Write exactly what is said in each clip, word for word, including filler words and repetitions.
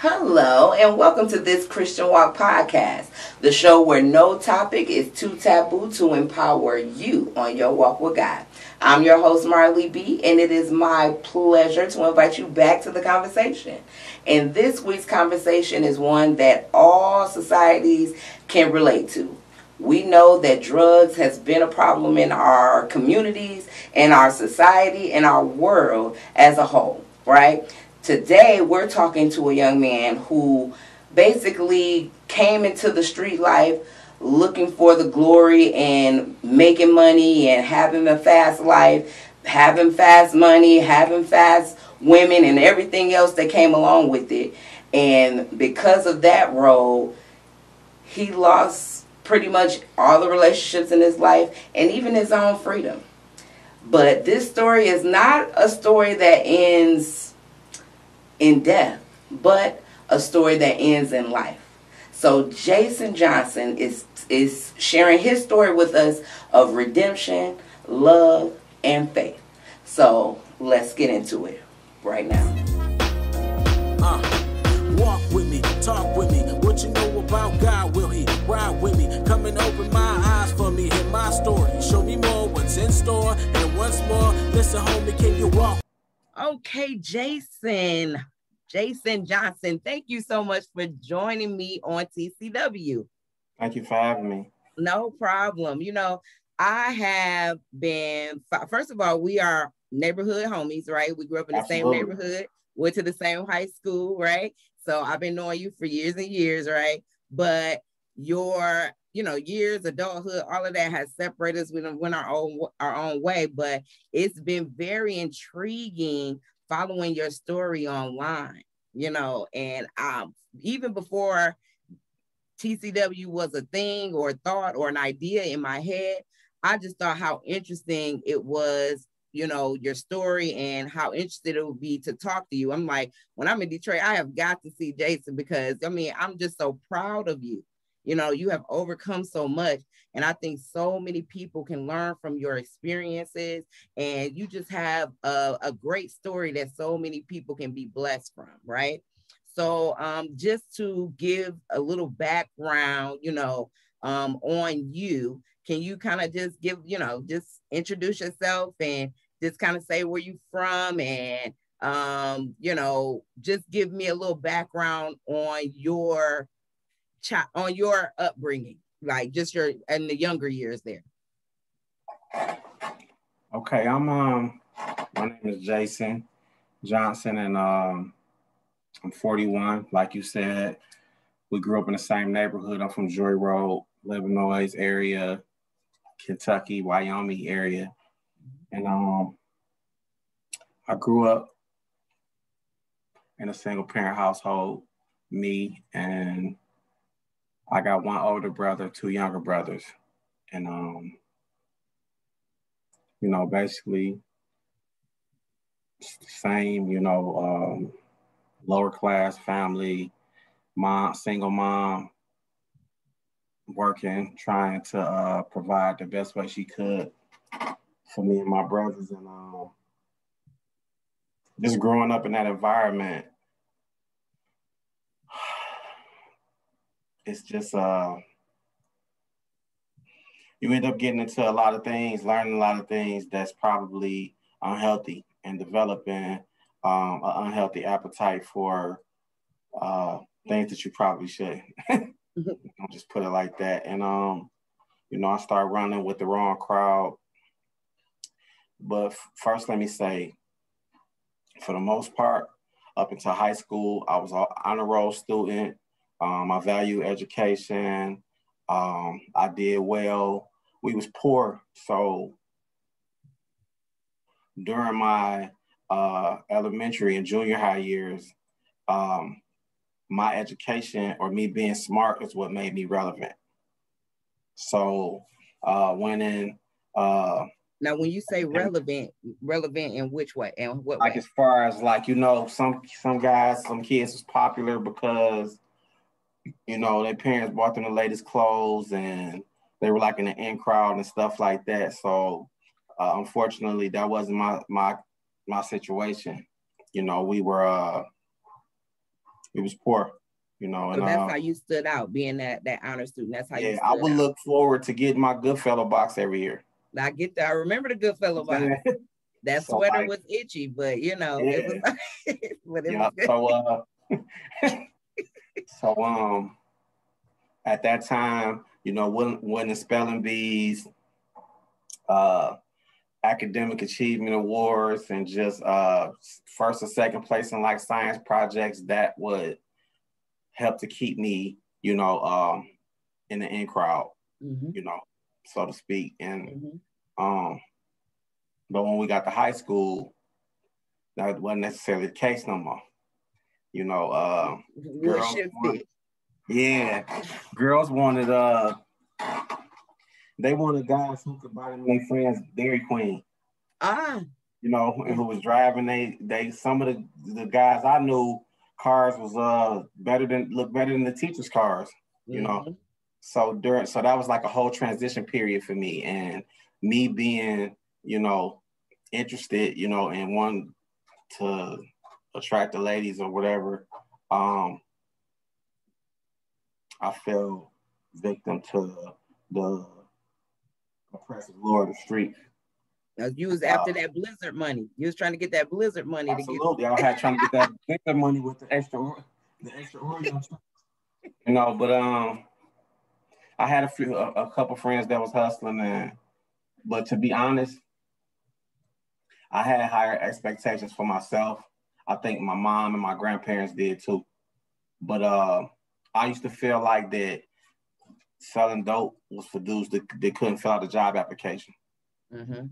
Hello and welcome to this Christian Walk Podcast, the show where no topic is too taboo to empower you on your walk with God. I'm your host Marley B, and it is my pleasure to invite you back to the conversation. And this week's conversation is one that all societies can relate to. We know that drugs has been a problem in our communities, in our society, in our world as a whole, right? Today, we're talking to a young man who basically came into the street life looking for the glory and making money and having a fast life, having fast money, having fast women and everything else that came along with it. And because of that role, he lost pretty much all the relationships in his life and even his own freedom. But this story is not a story that ends in death, but a story that ends in life. So Jason Johnson is is sharing his story with us of redemption, love, and faith. So let's get into it right now. Uh, walk with me, talk with me. What you know about God? Will He ride with me? Come and open my eyes for me. Hear my story. Show me more. What's in store? And once more, listen, homie, can you walk? Okay, Jason, Jason Johnson, thank you so much for joining me on T C W. Thank you for having me. No problem. You know, I have been, first of all, we are neighborhood homies, right? We grew up in the Absolutely. Same neighborhood, went to the same high school, right? So I've been knowing you for years and years, right? But your, you know, years, adulthood, all of that has separated us. We went our own, our own way, but it's been very intriguing following your story online, you know, and um, even before T C W was a thing or a thought or an idea in my head, I just thought how interesting it was, you know, your story and how interested it would be to talk to you. I'm like, when I'm in Detroit, I have got to see Jason because, I mean, I'm just so proud of you. You know, you have overcome so much. And I think so many people can learn from your experiences. And you just have a, a great story that so many people can be blessed from, right? So um, just to give a little background, you know, um, on you, can you kind of just give, you know, just introduce yourself and just kind of say where you from and, um, you know, just give me a little background on your Child, on your upbringing, like just your and the younger years there. Okay, I'm um, my name is Jason Johnson, and um, I'm forty-one. Like you said, we grew up in the same neighborhood. I'm from Joy Road, Lebanon area, Kentucky, Wyoming area, and um, I grew up in a single parent household. Me and I got one older brother, two younger brothers. And, um, you know, basically same, you know, um, lower class family, mom, single mom, working, trying to uh, provide the best way she could for me and my brothers. And um, just growing up in that environment, it's just, uh, you end up getting into a lot of things, learning a lot of things that's probably unhealthy and developing um, an unhealthy appetite for uh, things that you probably shouldn't. I'll just put it like that. And, um, you know, I started running with the wrong crowd. But first, let me say, for the most part, up until high school, I was an honor roll student. Um, I value education. Um, I did well. We was poor, so during my uh, elementary and junior high years, um, my education or me being smart is what made me relevant. So uh, when in uh, now, when you say relevant, relevant in which way and what? Like way? As far as like you know, some some guys, some kids was popular because, you know, their parents bought them the latest clothes and they were like in the in crowd and stuff like that. So uh, unfortunately, that wasn't my, my, my situation. You know, we were, uh, it was poor, you know. And so that's uh, how you stood out, being that that honor student. That's how yeah, you stood I would out. Look forward to getting my Goodfellow box every year. I get that. I remember the Goodfellow box. That so sweater like, was itchy, but you know, yeah. it was like, but it yeah, was so, uh, so um at that time, you know, when when the spelling bees, uh academic achievement awards, and just uh first or second place in like science projects, that would help to keep me, you know, um in the in crowd, mm-hmm. you know, so to speak. And mm-hmm. um but when we got to high school, that wasn't necessarily the case no more. You know, uh, girls wanted, yeah, girls wanted, uh, they wanted guys who could buy their friends Dairy Queen. Ah. You know, and who was driving, they, they some of the, the guys I knew, cars was uh better than, looked better than the teachers' cars, you mm-hmm. know? So during, so that was like a whole transition period for me. And me being, you know, interested, you know, and wanting to attract the ladies or whatever, um, I fell victim to the oppressive lure of the street. Now you was after uh, that Blizzard money. You was trying to get that Blizzard money. Absolutely, to get- I had trying to get that Blizzard money with the extra, the extra Oreo. You know, but um, I had a few, a, a couple friends that was hustling, and but to be honest, I had higher expectations for myself. I think my mom and my grandparents did too. But uh, I used to feel like that selling dope was for dudes that, that couldn't fill out a job application. Mm-hmm.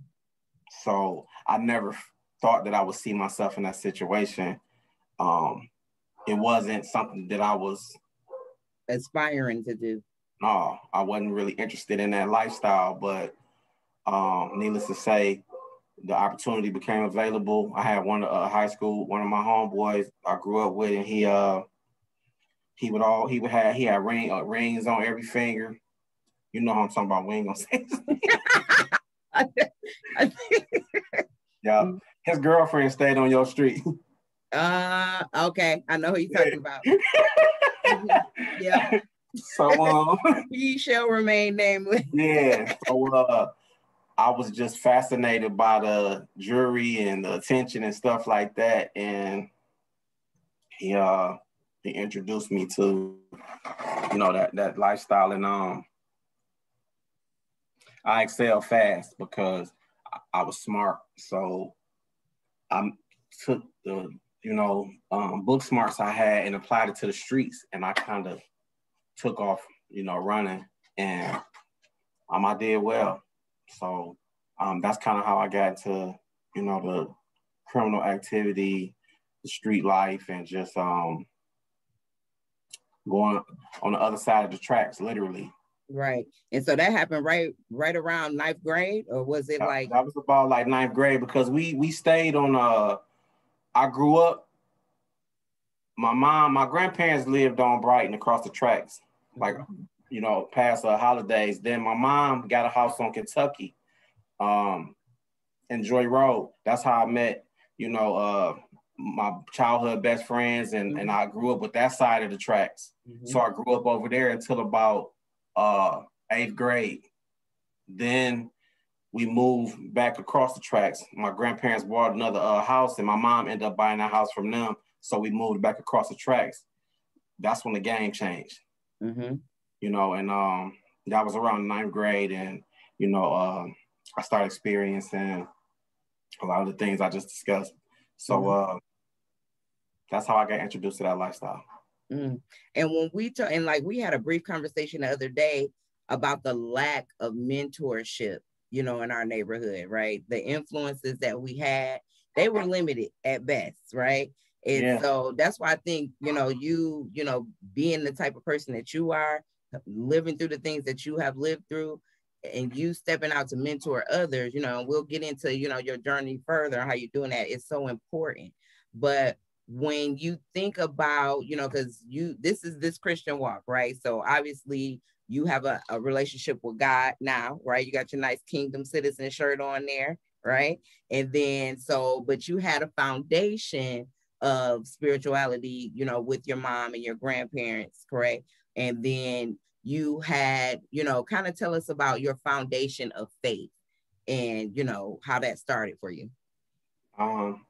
So I never thought that I would see myself in that situation. Um, it wasn't something that I was aspiring to do. No, I wasn't really interested in that lifestyle, but um, needless to say, the opportunity became available. I had one uh, high school, one of my homeboys I grew up with, and he uh he would all he would have he had ring uh, rings on every finger. You know what I'm talking about? We ain't gonna say his name. Yeah, his girlfriend stayed on your street. Uh, okay, I know who you're talking yeah. about. Yeah. So um, he shall remain nameless. Yeah. So uh. I was just fascinated by the jury and the attention and stuff like that. And he, uh, he introduced me to, you know, that, that lifestyle. And um, I excelled fast because I, I was smart. So I took the, you know, um, book smarts I had and applied it to the streets. And I kind of took off, you know, running, and um, I did well. So um, that's kind of how I got to, you know, the criminal activity, the street life, and just um, going on the other side of the tracks, literally. Right. And so that happened right right around ninth grade, or was it that, like? That was about like ninth grade, because we we stayed on, uh, I grew up, my mom, my grandparents lived on Brighton across the tracks, like mm-hmm. you know, past the uh, holidays. Then my mom got a house on Kentucky, um, in Joy Road. That's how I met, you know, uh, my childhood best friends, and, mm-hmm. and I grew up with that side of the tracks. Mm-hmm. So I grew up over there until about uh, eighth grade. Then we moved back across the tracks. My grandparents bought another uh, house, and my mom ended up buying a house from them. So we moved back across the tracks. That's when the game changed. Mm-hmm. You know, and um, that was around ninth grade, and you know, uh, I started experiencing a lot of the things I just discussed. So mm-hmm. uh, that's how I got introduced to that lifestyle. Mm. And when we talk, and like we had a brief conversation the other day about the lack of mentorship, you know, in our neighborhood, right? The influences that we had, they were limited at best, right? And yeah. so that's why I think, you know, you, you know, being the type of person that you are, living through the things that you have lived through, and you stepping out to mentor others, you know, and we'll get into, you know, your journey further, how you're doing that. It's so important. But when you think about, you know, because you, this is this Christian walk, right? So obviously you have a, a relationship with God now, right? You got your nice Kingdom Citizen shirt on there, right? And then so, but you had a foundation of spirituality, you know, with your mom and your grandparents, correct? And then you had, you know, kind of tell us about your foundation of faith and, you know, how that started for you. Um,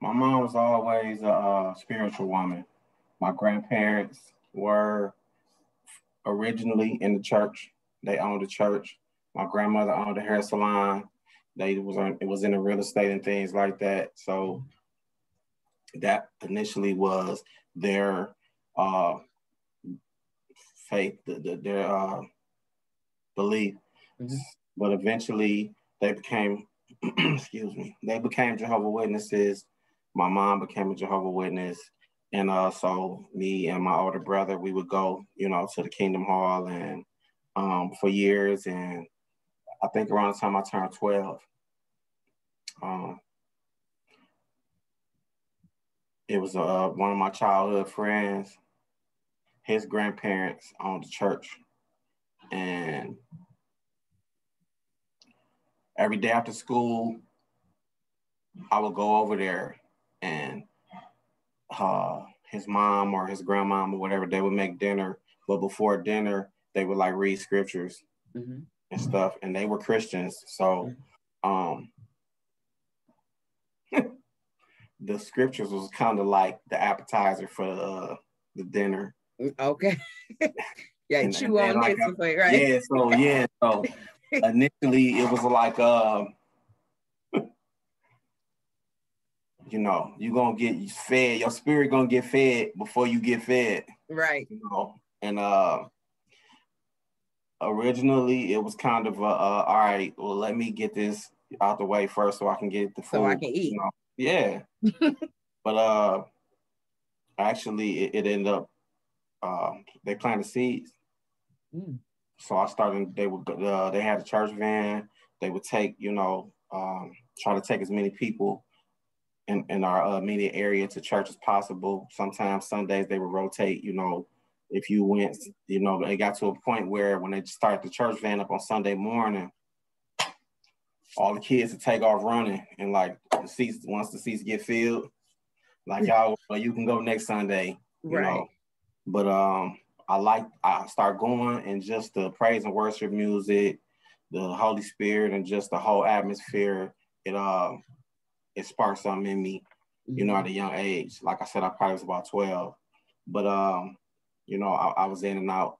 my mom was always a, a spiritual woman. My grandparents were originally in the church. They owned a church. My grandmother owned a hair salon. They was on, it was in the real estate and things like that. So that initially was their uh, faith, the, the, their uh, belief. Mm-hmm. But eventually they became, excuse me, they became Jehovah's Witnesses. My mom became a Jehovah's Witness. And uh, so me and my older brother, we would go, you know, to the Kingdom Hall and um, for years. And I think around the time I turned twelve, um, it was uh, one of my childhood friends, his grandparents owned the church. And every day after school, I would go over there, and uh, his mom or his grandmom or whatever, they would make dinner. But before dinner, they would like read scriptures. Mm-hmm. And stuff, and they were Christians, so um the scriptures was kind of like the appetizer for uh, the dinner. Okay. Yeah, and, chew and, on like this, a, right? Yeah, so yeah, so initially it was like uh you know, you're gonna get fed, your spirit gonna get fed before you get fed. Right. You know, and uh originally, it was kind of a, uh, all right, well, let me get this out the way first so I can get the food. So I can eat. You know? Yeah. But uh, actually, it, it ended up, uh, they planted seeds. Mm. So I started, they would, uh, they had a church van. They would take, you know, um, try to take as many people in, in our uh, immediate area to church as possible. Sometimes Sundays, they would rotate, you know, if you went, you know, it got to a point where when they started the church van up on Sunday morning, all the kids would take off running, and like the seats, once the seats get filled, like y'all, you can go next Sunday, you right. know. But um, I like I start going, and just the praise and worship music, the Holy Spirit, and just the whole atmosphere, it uh, it sparked something in me, you know, at a young age. Like I said, I probably was about twelve, but um. You know, I, I was in and out.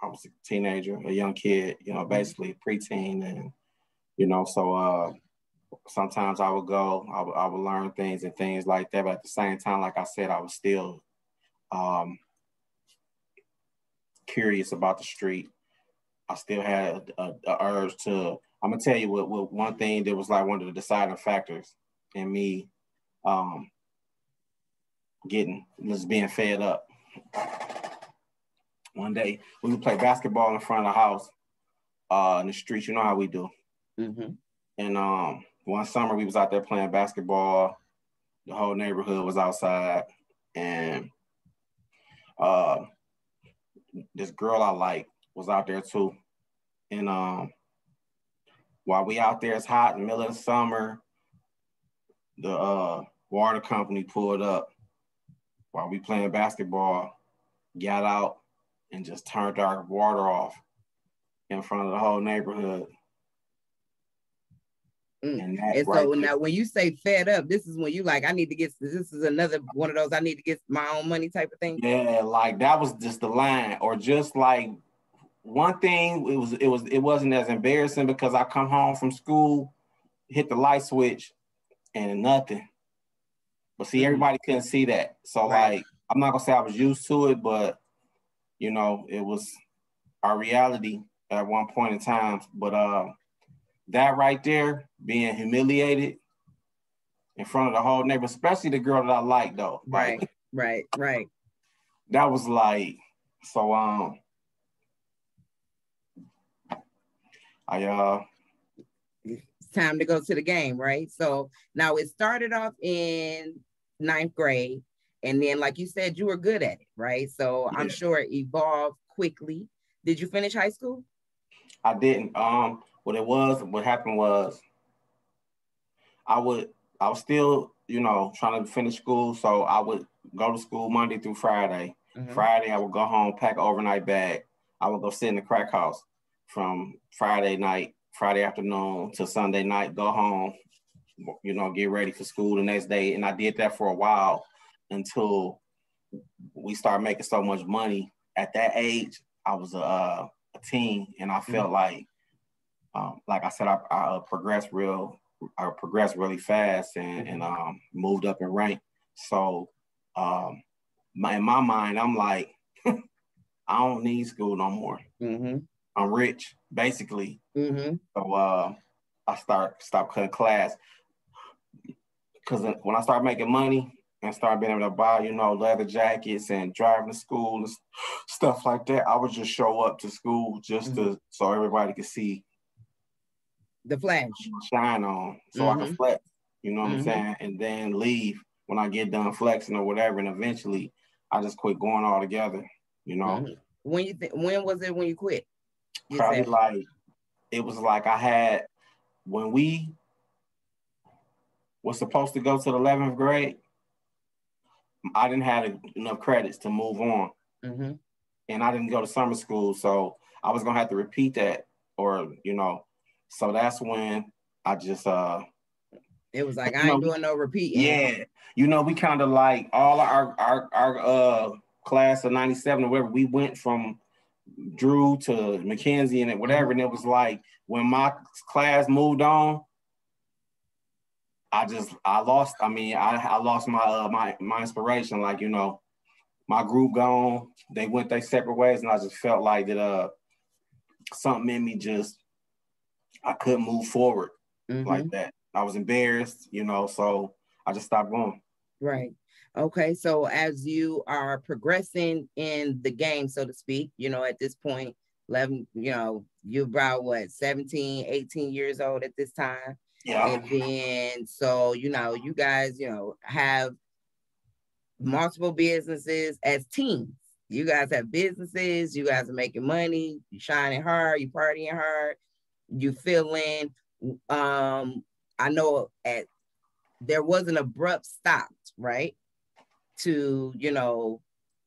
I was a teenager, a young kid, you know, basically preteen. And, you know, so uh, sometimes I would go, I, w- I would learn things and things like that. But at the same time, like I said, I was still um, curious about the street. I still had a, a, a urge to, I'm going to tell you what, what one thing that was like one of the deciding factors in me um, getting, just being fed up. One day we would play basketball in front of the house uh in the streets, you know how we do. Mm-hmm. And um one summer we was out there playing basketball, the whole neighborhood was outside, and uh this girl I like was out there too. And um while we out there, it's hot in the middle of the summer, the uh water company pulled up while we playing basketball, got out and just turned our water off in front of the whole neighborhood. Mm. And, and right so there. Now when you say fed up, this is when you like, I need to get, this is another one of those, I need to get my own money type of thing. Yeah, like that was just the line, or just like one thing, it was, it was, it wasn't as embarrassing because I come home from school, hit the light switch and nothing. But see, everybody couldn't see that. So right. like, I'm not gonna say I was used to it, but you know, it was our reality at one point in time. But uh, that right there, being humiliated in front of the whole neighbor, especially the girl that I like though. Right, right, right. right. That was like, so um, I uh, time to go to the game, right? So now it started off in ninth grade, and then like you said, you were good at it, right? So yeah. I'm sure it evolved quickly. Did you finish high school? I didn't. Um, what it was, what happened was I would I was still you know, trying to finish school. So I would go to school Monday through Friday. Mm-hmm. Friday, I would go home, pack an overnight bag. I would go sit in the crack house from Friday night, Friday afternoon to Sunday night, go home, you know, get ready for school the next day. And I did that for a while until we started making so much money. At that age, I was a, a teen, and I felt mm-hmm. like, um, like I said, I, I progressed real, I progressed really fast and, and um, moved up in rank. So um, my, in my mind, I'm like, I don't need school no more. Mm-hmm. I'm rich, basically. Mm-hmm. So uh, I start stop cutting class, because when I started making money and started being able to buy, you know, leather jackets and driving to school and stuff like that, I would just show up to school just mm-hmm. to so everybody could see the flash shine on, so mm-hmm. I could flex. You know what mm-hmm. I'm saying? And then leave when I get done flexing or whatever. And eventually, I just quit going altogether. You know. Mm-hmm. When you th- when was it when you quit? You Probably said. like it was like I had when we was supposed to go to the eleventh grade. I didn't have enough credits to move on, mm-hmm. and I didn't go to summer school, so I was gonna have to repeat that, or you know. So that's when I just uh it was like I ain't know, doing no repeating. Yeah. You know, we kind of like all our our our uh class of ninety-seven or whatever, we went from Drew to Mackenzie and whatever, and it was like when my class moved on, I just I lost, I mean, I, I lost my uh my, my inspiration. Like, you know, my group gone, they went their separate ways, and I just felt like that uh something in me just I couldn't move forward mm-hmm. like that. I was embarrassed, you know, so I just stopped going. Right. Okay. So as you are progressing in the game, so to speak, you know, at this point, eleven, you know, you're about what, seventeen, eighteen years old at this time. Yeah. And then, so, you know, you guys, you know, have multiple businesses as teens. You guys have businesses, you guys are making money, you're shining hard, you're partying hard. You feeling, um, I know at there was an abrupt stop, right? To, you know,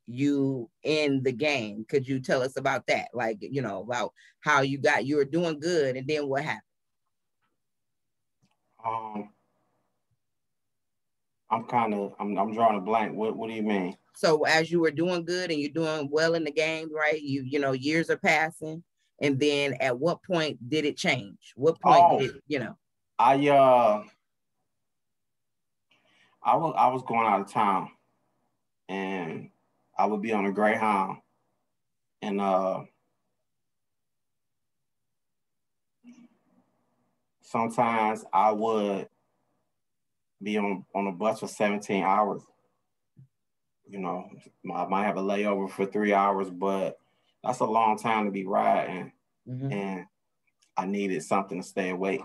you in the game. Could you tell us about that? Like, you know, about how you got, you were doing good, and then what happened? Um, I'm kind of, I'm, I'm drawing a blank. What, what do you mean? So as you were doing good and you're doing well in the game, right? You, you know, years are passing. And then at what point did it change? What point oh, did it, you know? I uh I was I was going out of town, and I would be on a Greyhound, and uh sometimes I would be on, on a bus for seventeen hours. You know, I might have a layover for three hours, but that's a long time to be riding, mm-hmm. and I needed something to stay awake.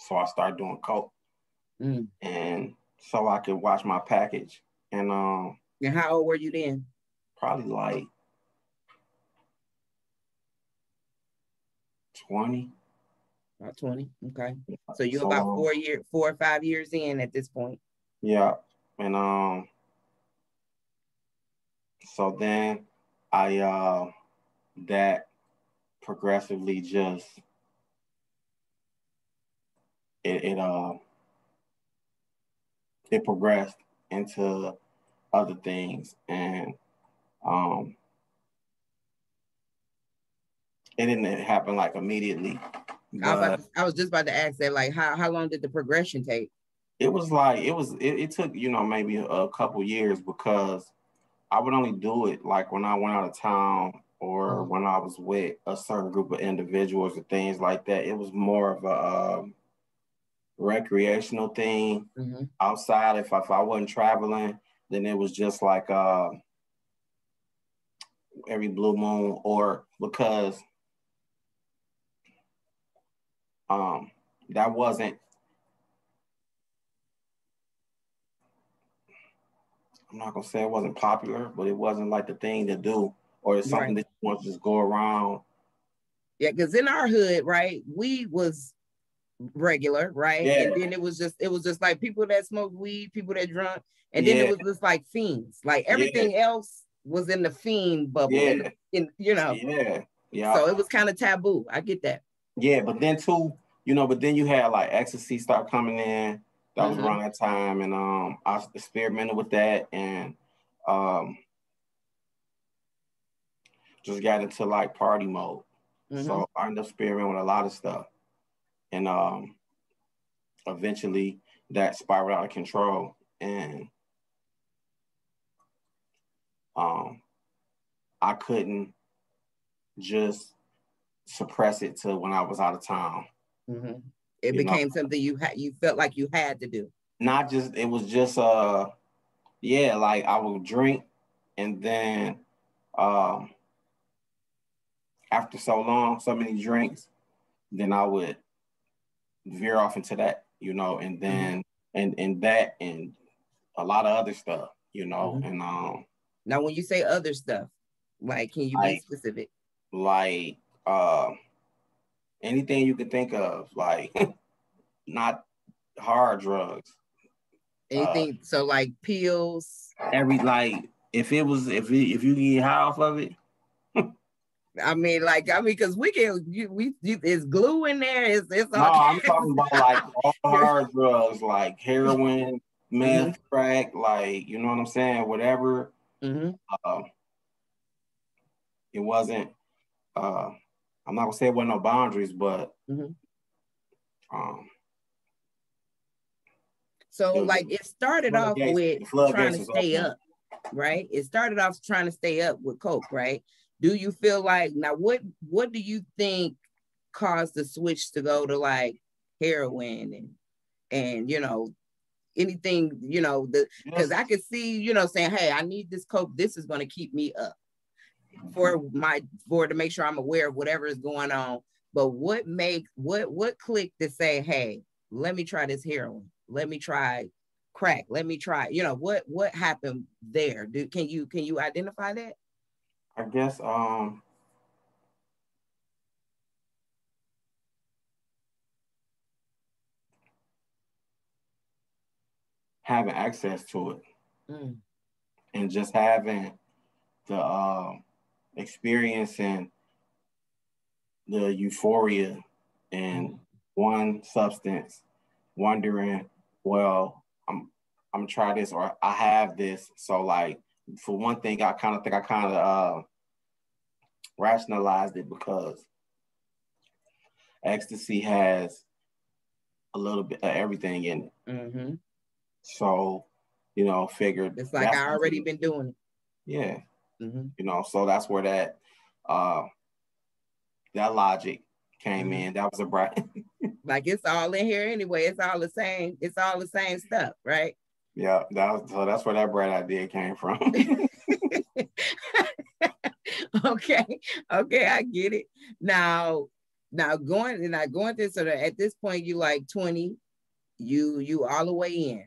So I started doing coke, mm. and so I could watch my package. And um, and how old were you then? Probably like twenty. About twenty. Okay. So you're so, about four year, four or five years in at this point. Yeah, and um, so then. I, uh, that progressively just, it, it, uh, it progressed into other things, and, um, it didn't happen like immediately. I was, about to, I was just about to ask that, like, how, how long did the progression take? It was like, it was, it, it took, you know, maybe a couple years, because I would only do it like when I went out of town or when I was with a certain group of individuals or things like that. It was more of a um, recreational thing mm-hmm. outside. If, if I wasn't traveling, then it was just like uh, every blue moon, or because um, that wasn't, I'm not gonna say it wasn't popular, but it wasn't like the thing to do, or it's something right. that you want to just go around. Yeah, because in our hood, right, we was regular, right? Yeah. And then it was just, it was just like people that smoked weed, people that drunk, and then yeah. it was just like fiends. Like everything yeah. else was in the fiend bubble, yeah. in, in, you know? Yeah, yeah. So it was kind of taboo. I get that. Yeah, but then too, you know, but then you had like ecstasy start coming in. That was mm-hmm. around that time, and um, I experimented with that, and um, just got into like party mode. Mm-hmm. So I ended up experimenting with a lot of stuff, and um, eventually that spiraled out of control, and um, I couldn't just suppress it to when I was out of town. Mm-hmm. It you became know, something you had, you felt like you had to do. Not just, it was just, uh, yeah, like I would drink, and then um, after so long, so many drinks, then I would veer off into that, you know, and then, mm-hmm. and, and that, and a lot of other stuff, you know, mm-hmm. and um. Now, when you say other stuff, like, can you like, be specific? Like, uh, anything you could think of, like not hard drugs. Anything, uh, so like pills. Every like, if it was, if it, if you get high off of it. I mean, like, I mean, cause we can, you, we, you, it's glue in there. It's, it's all. No, I'm talking about like all hard drugs, like heroin, meth, mm-hmm. crack, like, you know what I'm saying? Whatever. Mm-hmm. Uh, it wasn't. Uh, I'm not gonna say it wasn't no boundaries, but mm-hmm. um so it, like it started off gates, with trying to stay open. up, right? It started off trying to stay up with coke, right? Do you feel like now what what do you think caused the switch to go to like heroin and and you know anything, you know, the because I could see, you know, saying, hey, I need this coke, this is gonna keep me up. For my for to make sure I'm aware of whatever is going on, but what make what what click to say, hey, let me try this heroin, let me try crack, let me try, you know, what what happened there? Do can you can you identify that? I guess um, having access to it, mm. and just having the. Uh, experiencing the euphoria and mm-hmm. one substance, wondering, well, I'm I'm gonna try this, or I have this. So like, for one thing, I kind of think I kind of uh, rationalized it because ecstasy has a little bit of everything in it. Mm-hmm. So, you know, figured- It's like I already been doing it. Yeah. Mm-hmm. You know, so that's where that uh, that logic came mm-hmm. in. That was a bright. Like it's all in here anyway. It's all the same. It's all the same stuff, right? Yeah. That was, so that's where that bright idea came from. okay. Okay, I get it. Now, now going and I going through. So that at this point, you like twenty. You you all the way in.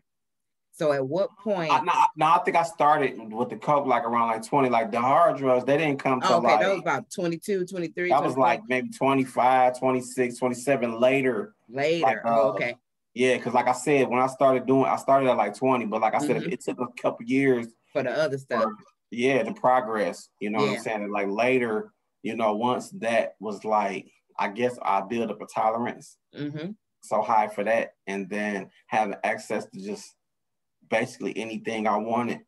So at what point? I, no, no, I think I started with the coke like around like twenty, like the hard drugs, they didn't come till oh, okay. like- that was about twenty-two, twenty-three. That twenty-five. Was like maybe twenty-five, twenty-six, twenty-seven later. Later, like, uh, oh, okay. Yeah, because like I said, when I started doing, I started at like twenty, but like I said, mm-hmm. it took a couple years. For the other stuff. For, yeah, the progress, you know yeah. what I'm saying? And like later, you know, once that was like, I guess I built up a tolerance mm-hmm. so high for that. And then having access to just, basically anything I wanted.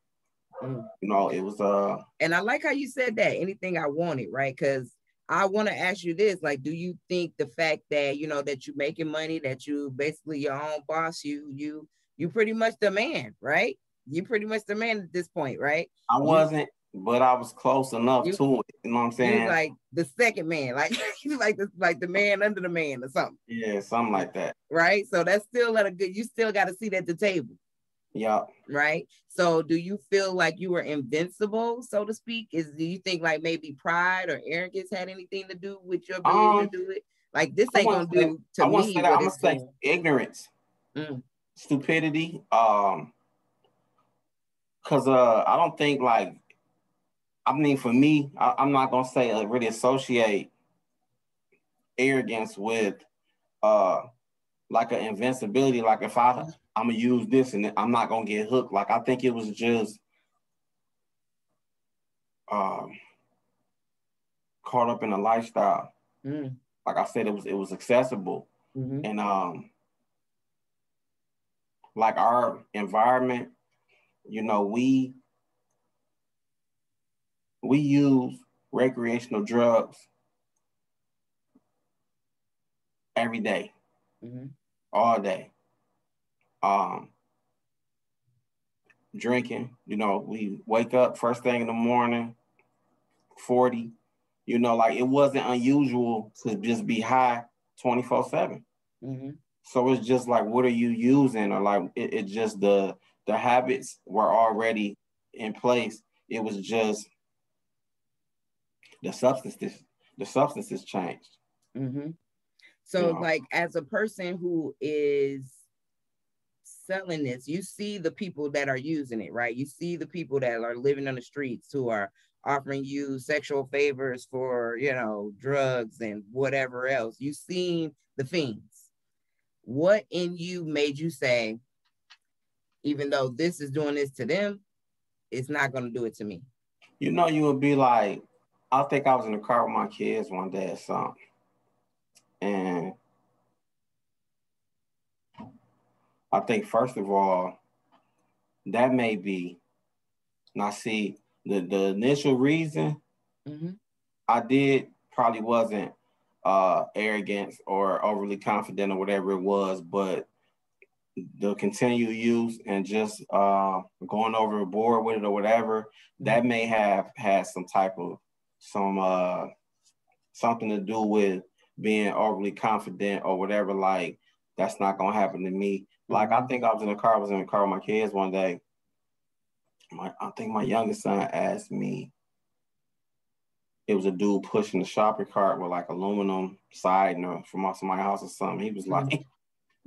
Mm. You know, it was uh and I like how you said that, anything I wanted, right? Because I want to ask you this, like, do you think the fact that, you know, that you're making money, that you basically your own boss, you you you pretty much the man, right? You pretty much the man at this point, right? I wasn't, but I was close enough you, to it. You know what I'm saying? You like the second man, like like the like the man under the man or something. Yeah, something like that. Right. So that's still at a good, you still got to see that at the table. Yeah. Right. So do you feel like you were invincible, so to speak? Is do you think like maybe pride or arrogance had anything to do with your ability um, to do it? Like this ain't gonna say, do to I me. Say that, I'm gonna say ignorance, mm. stupidity. Um, cause uh, I don't think like, I mean, for me, I, I'm not gonna say uh, really associate arrogance with uh like an invincibility. Like if I, I'm gonna use this and I'm not gonna get hooked. Like I think it was just um, caught up in a lifestyle. Mm. Like I said, it was it was accessible, mm-hmm. and um, like our environment, you know, we we use recreational drugs every day, mm-hmm. all day. Um, drinking, you know, we wake up first thing in the morning, forty. You know, like it wasn't unusual to just be high twenty-four seven. Mm-hmm. So it's just like, what are you using? Or like, it, it just the the habits were already in place. It was just the substances, the substances changed. Mm-hmm. So you know, like as a person who is selling this, you see the people that are using it, right? You see the people that are living on the streets who are offering you sexual favors for, you know, drugs and whatever else. You've seen the fiends. What in you made you say, even though this is doing this to them, it's not going to do it to me? You know, you would be like, I think I was in the car with my kids one day or something. And I think, first of all, that may be, now see, The, the initial reason mm-hmm. I did probably wasn't uh, arrogance or overly confident or whatever it was, but the continued use and just uh, going overboard with it or whatever, mm-hmm. that may have had some type of, some uh, something to do with being overly confident or whatever, like, that's not going to happen to me. Mm-hmm. Like, I think I was in the car, I was in the car with my kids one day. My, I think my youngest son asked me, it was a dude pushing the shopping cart with like aluminum siding or from off my house or something. He was mm-hmm. like,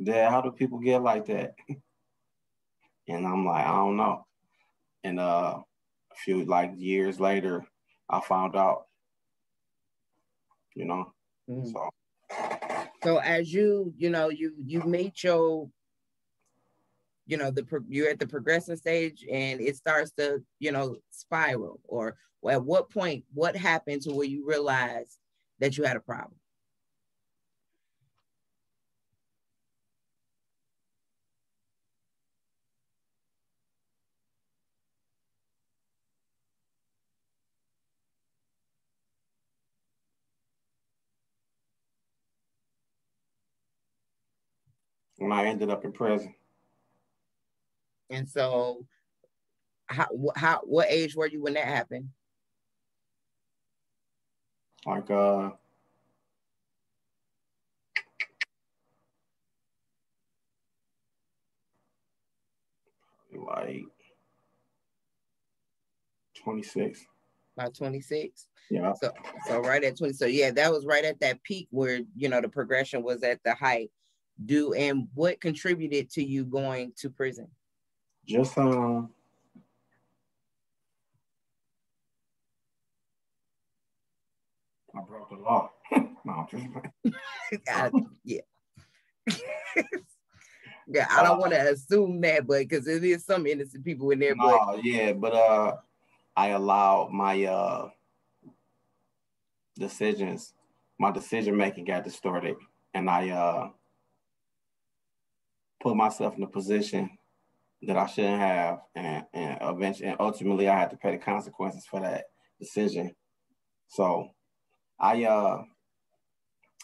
Dad, how do people get like that? And I'm like, I don't know. And uh, a few like years later, I found out, you know, mm-hmm. so. So as you, you know, you, you made your, you know, the you're at the progressing stage and it starts to, you know, spiral, or at what point, what happened to where you realized that you had a problem? When I ended up in prison. And so, how, how, what age were you when that happened? Like, uh, like twenty-six. About twenty-six? Yeah. So, so right at twenty. So yeah, that was right at that peak where, you know, the progression was at the height. Do, and what contributed to you going to prison? Just um, I broke the law. No, I, yeah, yeah. I don't uh, want to assume that, but because there is some innocent people in there. No, but yeah, but uh, I allowed my uh decisions, my decision making got distorted, and I uh put myself in a position that I shouldn't have, and, and eventually, and ultimately I had to pay the consequences for that decision. So I uh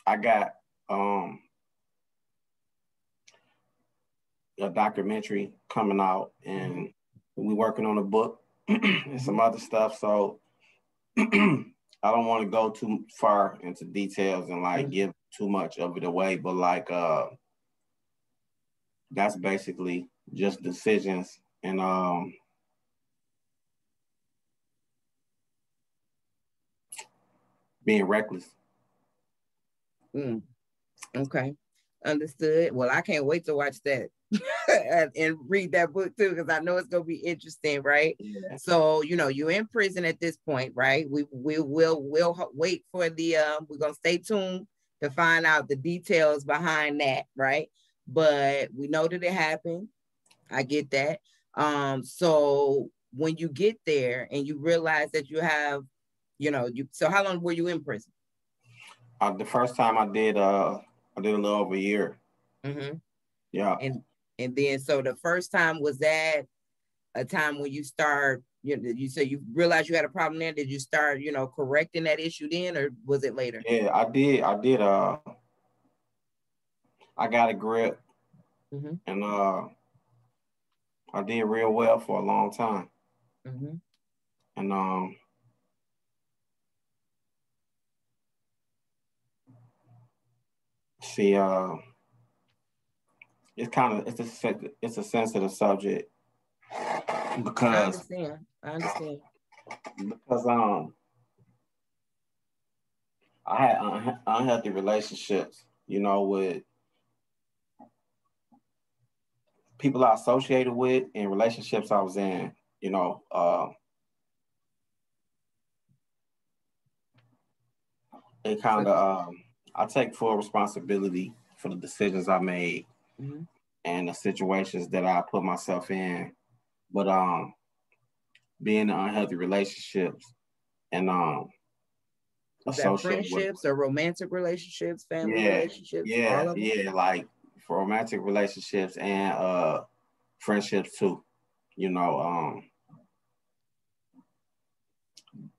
I got um a documentary coming out, and we working on a book and some other stuff. So I don't want to go too far into details and like give too much of it away, but like uh that's basically just decisions and um being reckless. Mm. Okay, understood. Well, I can't wait to watch that and, and read that book too, because I know it's gonna be interesting, right? Yeah. So you know, you're in prison at this point, right? We we will will wait for the um. We're gonna stay tuned to find out the details behind that, right? but we know that it happened. I get that. Um, so when you get there and you realize that you have, you know, you, so how long were you in prison? Uh, the first time I did, uh, I did a little over a year. Mm-hmm. Yeah. And and then, so the first time, was that a time when you start, you know, you say you realized you had a problem there? Did you start, you know, correcting that issue then, or was it later? Yeah, I did. I did. Uh, I got a grip, mm-hmm. and uh, I did real well for a long time. Mm-hmm. And um, see, uh, it's kind of it's a it's a sensitive subject. Because I understand. I understand. Because um, I had un- unhealthy relationships, you know, with people I associated with and relationships I was in, you know. Uh, it kind of, um, I take full responsibility for the decisions I made, mm-hmm. and the situations that I put myself in. But um, being in unhealthy relationships and um, friendships with, or romantic relationships, family yeah, relationships, yeah, all of yeah, them? Like for romantic relationships and uh, friendships too. You know, um,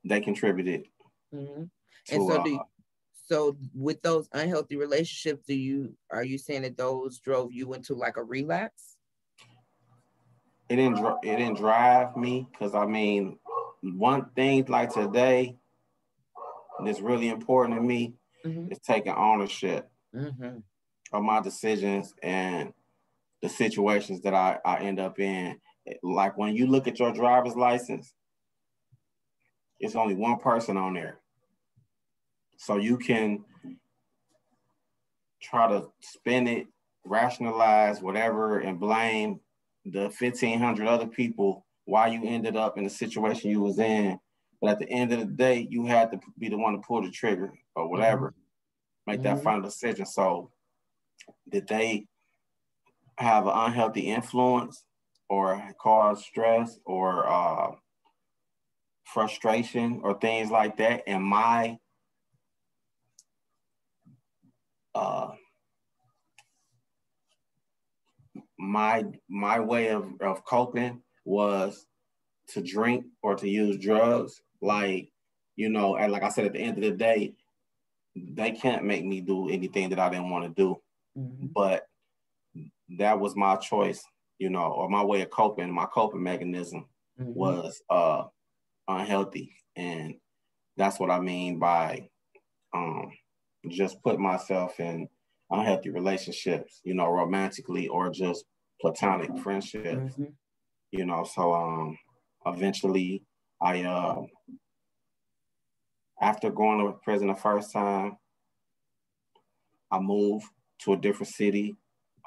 they contributed. Mm-hmm. To, and so, do you, uh, so with those unhealthy relationships, do you are you saying that those drove you into like a relapse? It didn't, it didn't drive me, because I mean, one thing like today that's really important to me, mm-hmm. is taking ownership, mm-hmm. of my decisions and the situations that I, I end up in. Like when you look at your driver's license, it's only one person on there. So you can try to spin it, rationalize whatever, and blame the fifteen hundred other people why you ended up in the situation you was in. But at the end of the day, you had to be the one to pull the trigger or whatever, mm-hmm. make that mm-hmm. final decision. So did they have an unhealthy influence or cause stress or uh, frustration or things like that? And my uh, My my way of, of coping was to drink or to use drugs. Like, you know, and like I said, at the end of the day, they can't make me do anything that I didn't want to do. Mm-hmm. But that was my choice, you know, or my way of coping. My coping mechanism mm-hmm. was uh, unhealthy. And that's what I mean by um, just put myself in unhealthy relationships, you know, romantically or just platonic friendships, mm-hmm. you know. So um, eventually I, uh, after going to prison the first time, I moved to a different city.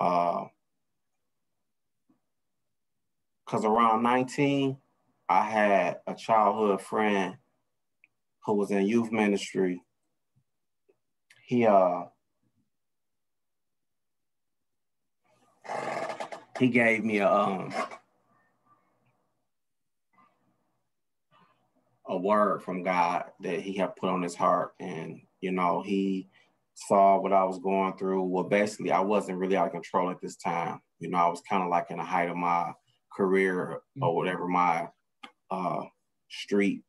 Uh, Cause around nineteen, I had a childhood friend who was in youth ministry. He, uh, He gave me a um, a word from God that he had put on his heart. And, you know, he saw what I was going through. Well, basically, I wasn't really out of control at this time. You know, I was kind of like in the height of my career or whatever, my uh, street,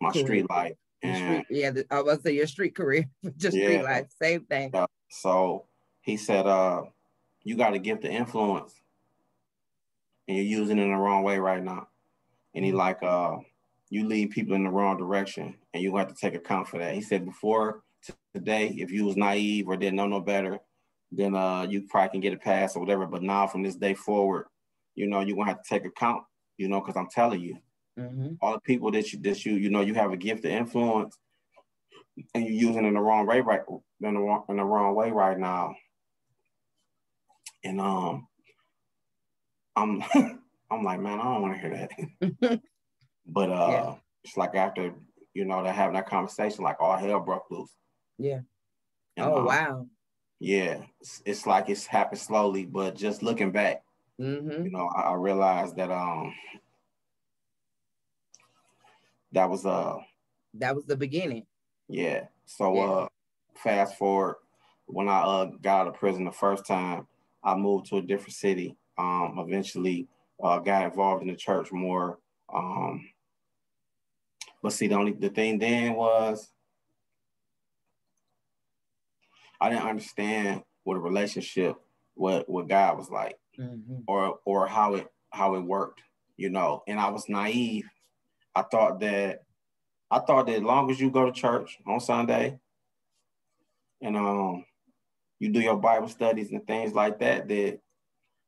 my cool. street life. And street, yeah, I was saying your street career, just yeah, street life, same thing. Yeah. So he said, uh, you got a gift of influence and you're using it in the wrong way right now. And he like, uh, you lead people in the wrong direction and you have to take account for that. He said before today, if you was naive or didn't know no better, then uh, you probably can get it passed or whatever. But now from this day forward, you know, you're gonna have to take account, you know, cause I'm telling you, mm-hmm. all the people that you, that you, you know, you have a gift of influence and you're using it in the wrong way, right, in the wrong, in the wrong way right now. And um, I'm I'm like, man, I don't want to hear that. But uh, yeah. It's like after, you know, they're having that conversation, like all hell broke loose. Yeah. And, oh, um, wow. yeah, it's, it's like it's happened slowly, but just looking back, mm-hmm. you know, I, I realized that um that was uh that was the beginning. Yeah. So yeah. uh fast forward, when I uh, got out of prison the first time, I moved to a different city. Um, eventually uh, got involved in the church more. Um, but see, the only the thing then was I didn't understand what a relationship, what what God was like, mm-hmm. or or how it how it worked, you know. And I was naive. I thought that I thought that as long as you go to church on Sunday and um you do your Bible studies and things like that, that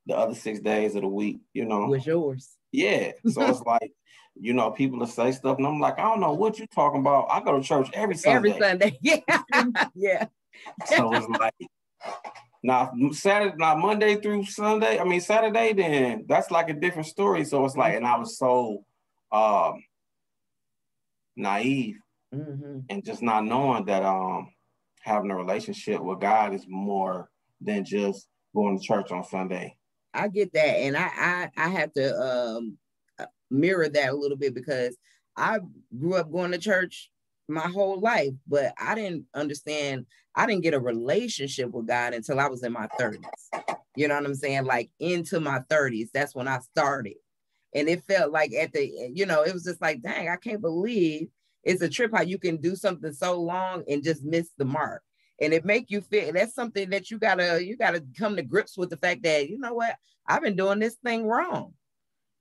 the other six days of the week, you know, was yours. Yeah. So it's like, you know, people will say stuff and I'm like, I don't know what you're talking about. I go to church every Sunday. Every Sunday. Yeah. Yeah. So it's like, now Saturday, now Monday through Sunday, I mean Saturday, then that's like a different story. So it's like, and I was so um naive mm-hmm. and just not knowing that um having a relationship with God is more than just going to church on Sunday. I get that, and I I, I have to um, mirror that a little bit, because I grew up going to church my whole life, but I didn't understand, I didn't get a relationship with God until I was in my thirties. You know what I'm saying? Like into my thirties, that's when I started. And it felt like at the, you know, it was just like, dang, I can't believe it's a trip how you can do something so long and just miss the mark. And it make you feel, that's something that you gotta, you gotta come to grips with the fact that, you know what, I've been doing this thing wrong.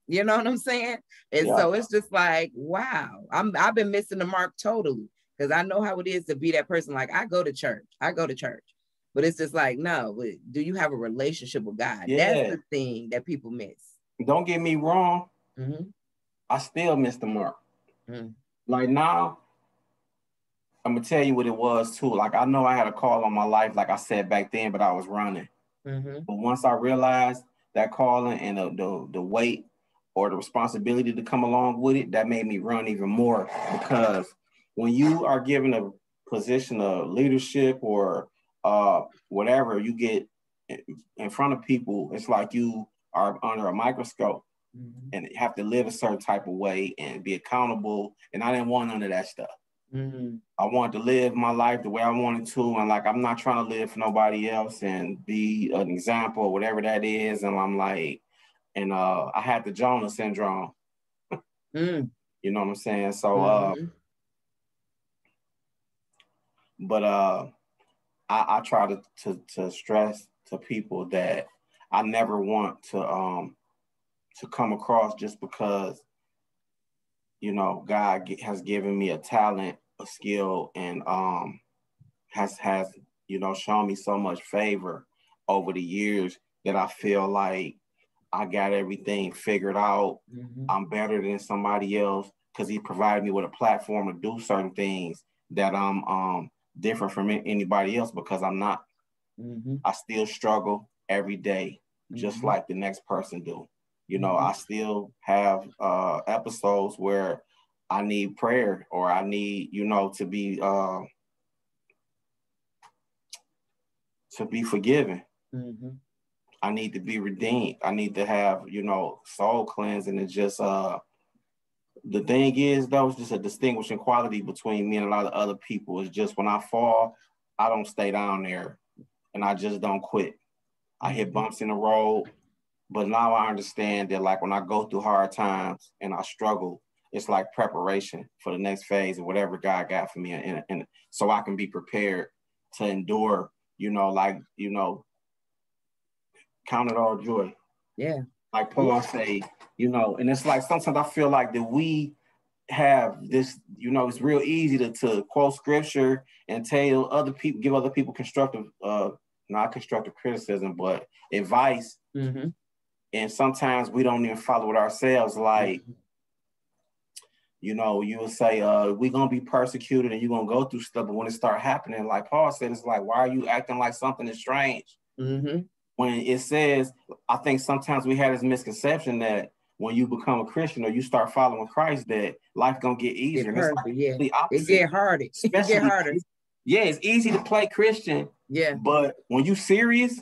You know what I'm saying? And yeah. so it's just like, wow, I'm, I've been missing the mark totally. Cause I know how it is to be that person. Like I go to church, I go to church, but it's just like, no, do you have a relationship with God? Yeah. That's the thing that people miss. Don't get me wrong. Mm-hmm. I still miss the mark. Mm-hmm. Like now, I'm gonna tell you what it was too. Like I know I had a call on my life, like I said back then, but I was running. Mm-hmm. But once I realized that calling and the, the the weight or the responsibility to come along with it, that made me run even more. Because when you are given a position of leadership or uh, whatever, you get in front of people, it's like you are under a microscope. Mm-hmm. And have to live a certain type of way and be accountable. And I didn't want none of that stuff. Mm-hmm. I wanted to live my life the way I wanted to. And like, I'm not trying to live for nobody else and be an example or whatever that is. And I'm like, and uh, I had the Jonah syndrome. Mm. You know what I'm saying? So, mm-hmm. uh, but uh, I, I try to, to, to stress to people that I never want to, um, to come across just because, you know, God get, has given me a talent, a skill, and um, has, has, you know, shown me so much favor over the years that I feel like I got everything figured out. Mm-hmm. I'm better than somebody else because he provided me with a platform to do certain things that I'm um, different from anybody else, because I'm not. Mm-hmm. I still struggle every day, just mm-hmm. like the next person do. You know, I still have uh, episodes where I need prayer or I need, you know, to be uh, to be forgiven. Mm-hmm. I need to be redeemed. I need to have, you know, soul cleansing. And just uh, the thing is, though, it's just a distinguishing quality between me and a lot of other people. It's just when I fall, I don't stay down there and I just don't quit. I hit bumps in the road. But now I understand that, like, when I go through hard times and I struggle, it's like preparation for the next phase of whatever God got for me. And, and so I can be prepared to endure, you know, like, you know, count it all joy. Yeah. Like Paul say, you know, and it's like sometimes I feel like that we have this, you know, it's real easy to, to quote scripture and tell other people, give other people constructive, uh, not constructive criticism, but advice. Mm-hmm. And sometimes we don't even follow it ourselves. Like, mm-hmm. you know, you will say, uh, we're going to be persecuted and you're going to go through stuff. But when it starts happening, like Paul said, it's like, why are you acting like something is strange? Mm-hmm. When it says, I think sometimes we had this misconception that when you become a Christian or you start following Christ, that life going to get easier. It, it's harder, like yeah. the opposite. It get harder. It get harder. Yeah, it's easy to play Christian Yeah. But when you serious,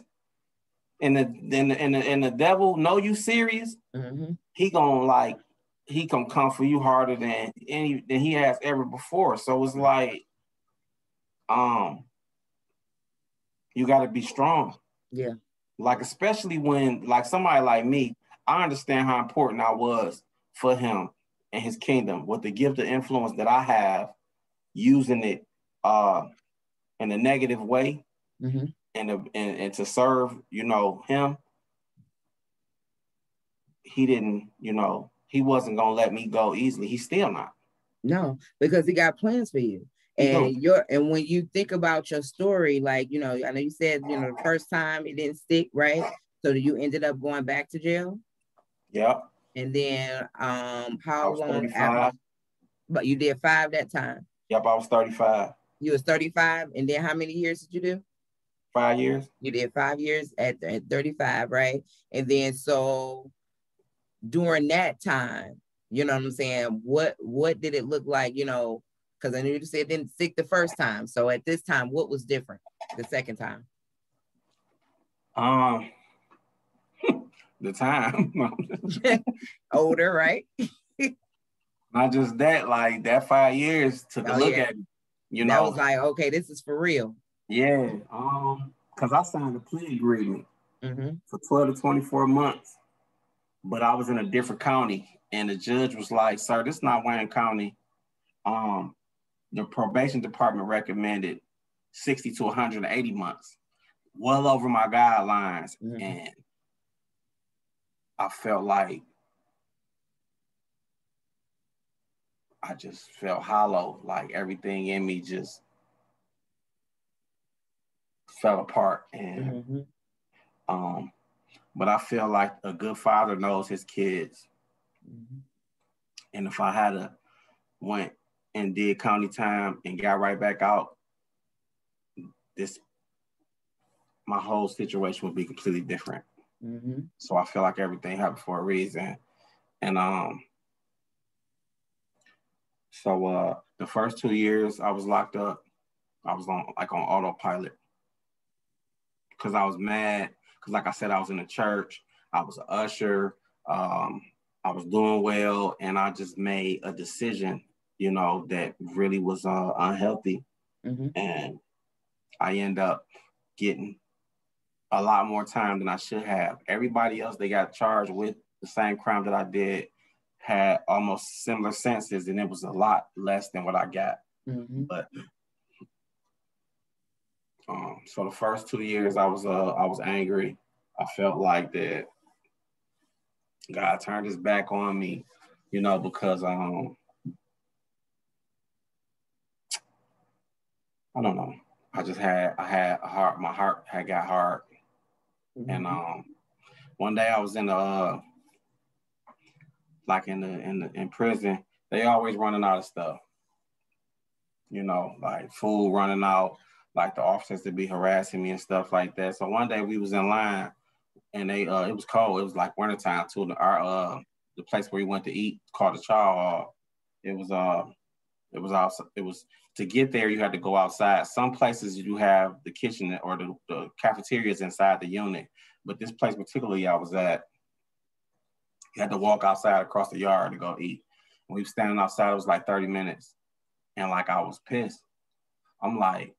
and the and the, and, the, and the devil know you serious, mm-hmm. he gonna like he gonna come for you harder than any than he has ever before. So it's like, um, you gotta be strong. Yeah. Like especially when like somebody like me, I understand how important I was for him and his kingdom with the gift of influence that I have, using it uh, in a negative way. Mm-hmm. And, and and to serve, you know, him, he didn't, you know, he wasn't gonna let me go easily. He's still not. No, because he got plans for you. And your and when you think about your story, like, you know, I know you said, you know, the first time it didn't stick, right? So you ended up going back to jail. Yeah. And then um, how long after? But you did five that time. Yep, I was thirty-five. You was thirty-five, and then how many years did you do? Five years. You did five years at, at thirty-five, right? And then so during that time, you know what I'm saying? What what did it look like, you know? Because I knew you said it didn't stick the first time. So at this time, what was different the second time? Um, the time. Older, right? Not just that, like that five years took oh, a look yeah. at me, you know? That was like, okay, this is for real. Yeah, um, because I signed a plea agreement mm-hmm. for twelve to twenty-four months, but I was in a different county, and the judge was like, sir, this is not Wayne County. Um, the probation department recommended sixty to one hundred eighty months, well over my guidelines, mm-hmm. and I felt like I just felt hollow, like everything in me just fell apart, and mm-hmm. um, but I feel like a good father knows his kids, mm-hmm. and if I had a went and did county time and got right back out, this my whole situation would be completely different. Mm-hmm. So I feel like everything happened for a reason, and um, so uh, the first two years I was locked up, I was on like on autopilot. Because I was mad, because like I said, I was in the church, I was an usher, um, I was doing well, and I just made a decision, you know, that really was uh, unhealthy. Mm-hmm. And I end up getting a lot more time than I should have. Everybody else they got charged with the same crime that I did had almost similar sentences, and it was a lot less than what I got. Mm-hmm. But Um, so the first two years I was uh I was angry. I felt like that God turned his back on me, you know, because um I don't know. I just had I had a heart, my heart had got hard. Mm-hmm. And um one day I was in the uh like in the in the in prison, they always running out of stuff. You know, like food running out. Like the officers to be harassing me and stuff like that. So one day we was in line, and they uh, it was cold. It was like wintertime too. Our uh, the place where we went to eat called the Chow Hall. It was uh, it was also it was to get there you had to go outside. Some places you have the kitchen or the, the cafeterias inside the unit, but this place particularly I was at, you had to walk outside across the yard to go eat. When we were standing outside, it was like thirty minutes, and like I was pissed. I'm like,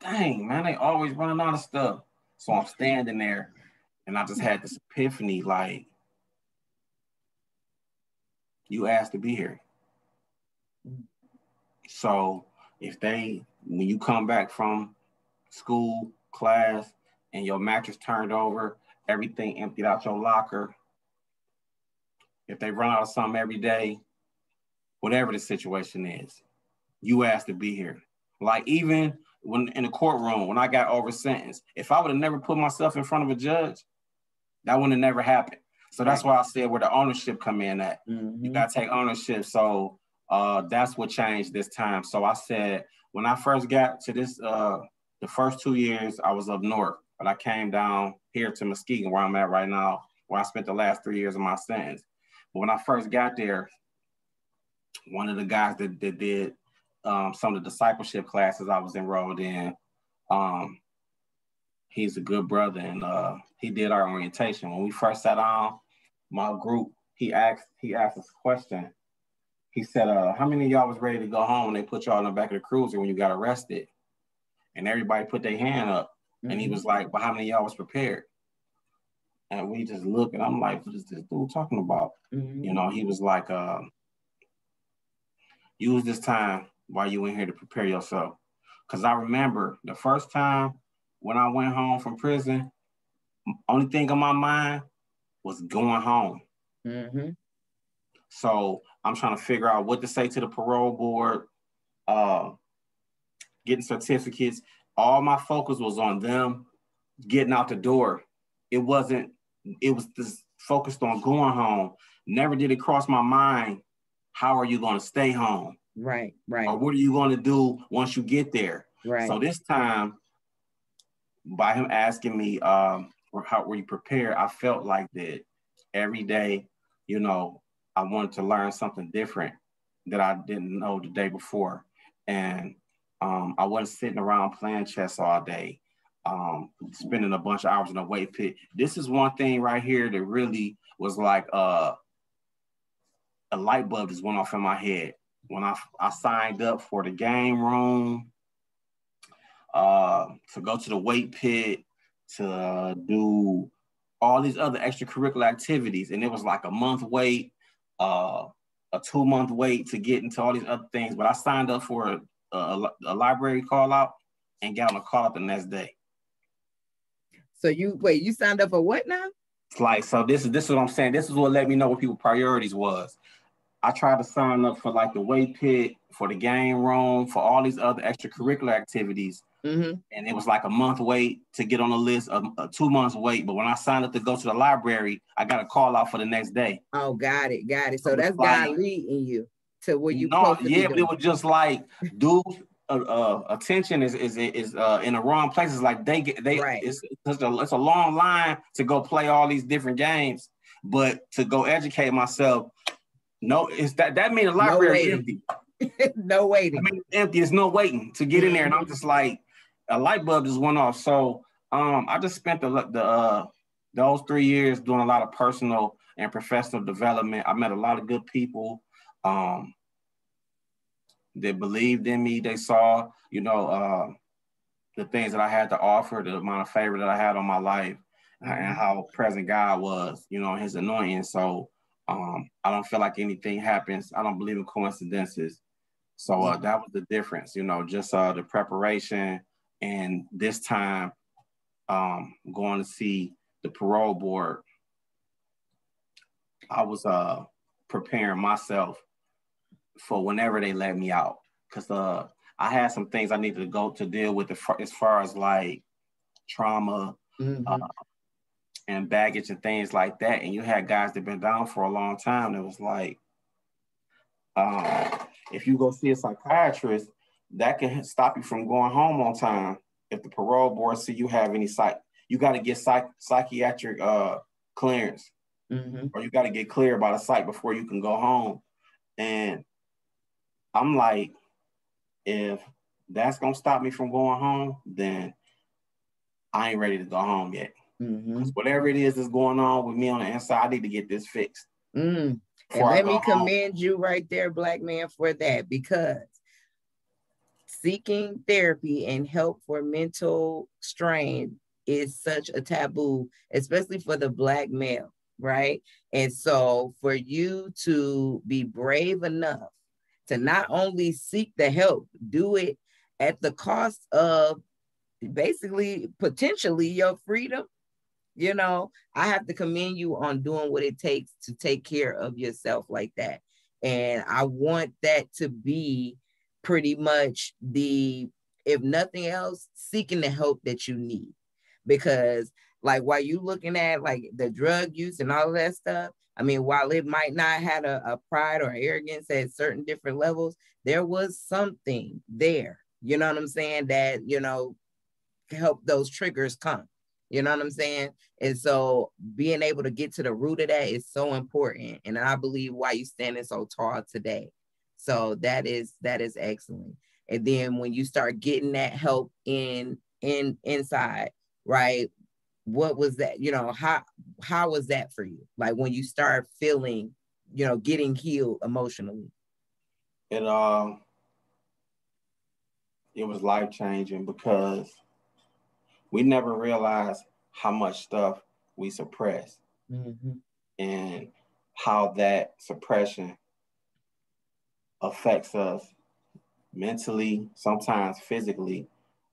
dang, man, they always running out of stuff. So I'm standing there, and I just had this epiphany, like, you asked to be here. So if they, when you come back from school, class, and your mattress turned over, everything emptied out your locker, if they run out of something every day, whatever the situation is, you asked to be here. Like, even when in the courtroom, when I got over sentenced, if I would have never put myself in front of a judge, that wouldn't have never happened. So that's why I said where the ownership come in at. Mm-hmm. You gotta take ownership. So uh, that's what changed this time. So I said, when I first got to this, uh, the first two years I was up north, but I came down here to Muskegon where I'm at right now, where I spent the last three years of my sentence. But when I first got there, one of the guys that, that did Um, some of the discipleship classes I was enrolled in, Um, he's a good brother, and uh, he did our orientation. When we first sat on, my group, he asked he asked us a question. He said, uh, how many of y'all was ready to go home when they put y'all in the back of the cruiser when you got arrested? And everybody put their hand up. Mm-hmm. And he was like, well, how many of y'all was prepared? And we just look, and I'm like, what is this dude talking about? Mm-hmm. You know, he was like, uh, use this time while you in here to prepare yourself. Because I remember the first time when I went home from prison, only thing on my mind was going home. Mm-hmm. So I'm trying to figure out what to say to the parole board, uh, getting certificates. All my focus was on them getting out the door. It wasn't, it was just focused on going home. Never did it cross my mind, how are you going to stay home? Right, right. Or what are you going to do once you get there? Right. So this time, by him asking me, um, how were you prepared? I felt like that every day, you know, I wanted to learn something different that I didn't know the day before. And um, I wasn't sitting around playing chess all day, um, spending a bunch of hours in a weight pit. This is one thing right here that really was like uh, a light bulb just went off in my head. When I, I signed up for the game room, uh, to go to the weight pit, to do all these other extracurricular activities. And it was like a month wait. Uh, a two-month wait to get into all these other things, but I signed up for a, a, a library call-out and got on a call-out the next day. So you, wait, you signed up for what now? It's like, so this is this is what I'm saying. This is what let me know what people's priorities was. I tried to sign up for like the weight pit, for the game room, for all these other extracurricular activities, mm-hmm. and it was like a month wait to get on the list, a, a two months wait. But when I signed up to go to the library, I got a call out for the next day. Oh, got it, got it. So, so that's like, God leading you to where you. No, yeah, but doing. It was just like, dude, uh, uh, attention is is is uh, in the wrong places. Like they get they, right. it's it's a, it's a long line to go play all these different games, but to go educate myself. No, it's that that means the library no empty. No waiting. I mean, it's empty. There's no waiting to get in there, and I'm just like, a light bulb just went off. So, um, I just spent the the uh, those three years doing a lot of personal and professional development. I met a lot of good people. Um, they believed in me. They saw, you know, uh, the things that I had to offer, the amount of favor that I had on my life, mm-hmm. and how present God was, you know, His anointing. So. Um, I don't feel like anything happens. I don't believe in coincidences. So uh, that was the difference, you know, just uh, the preparation. And this time, um, going to see the parole board, I was uh, preparing myself for whenever they let me out. Because uh, I had some things I needed to go to deal with as far as like trauma, mm-hmm. uh, and baggage and things like that. And you had guys that been down for a long time. It was like, um, if you go see a psychiatrist, that can stop you from going home on time. If the parole board see you have any psych, you got to get psych psychiatric uh, clearance, mm-hmm. or you got to get cleared by the psych before you can go home. And I'm like, if that's going to stop me from going home, then I ain't ready to go home yet. Mm-hmm. Whatever it is that's going on with me on the inside, I need to get this fixed. Mm. And let me commend home. You right there, Black man, for that, because seeking therapy and help for mental strain is such a taboo, especially for the Black male, right? And so for you to be brave enough to not only seek the help, do it at the cost of basically potentially your freedom. You know, I have to commend you on doing what it takes to take care of yourself like that. And I want that to be pretty much the, if nothing else, seeking the help that you need. Because like while you looking at like the drug use and all of that stuff, I mean, while it might not have a, a pride or arrogance at certain different levels, there was something there, you know what I'm saying? That, you know, helped those triggers come. You know what I'm saying? And so being able to get to the root of that is so important. And I believe why you're standing so tall today. So that is that is excellent. And then when you start getting that help in in inside, right? What was that, you know, how how was that for you? Like when you start feeling, you know, getting healed emotionally? And um, it was life-changing because we never realized how much stuff we suppressed, mm-hmm. and how that suppression affects us mentally, sometimes physically.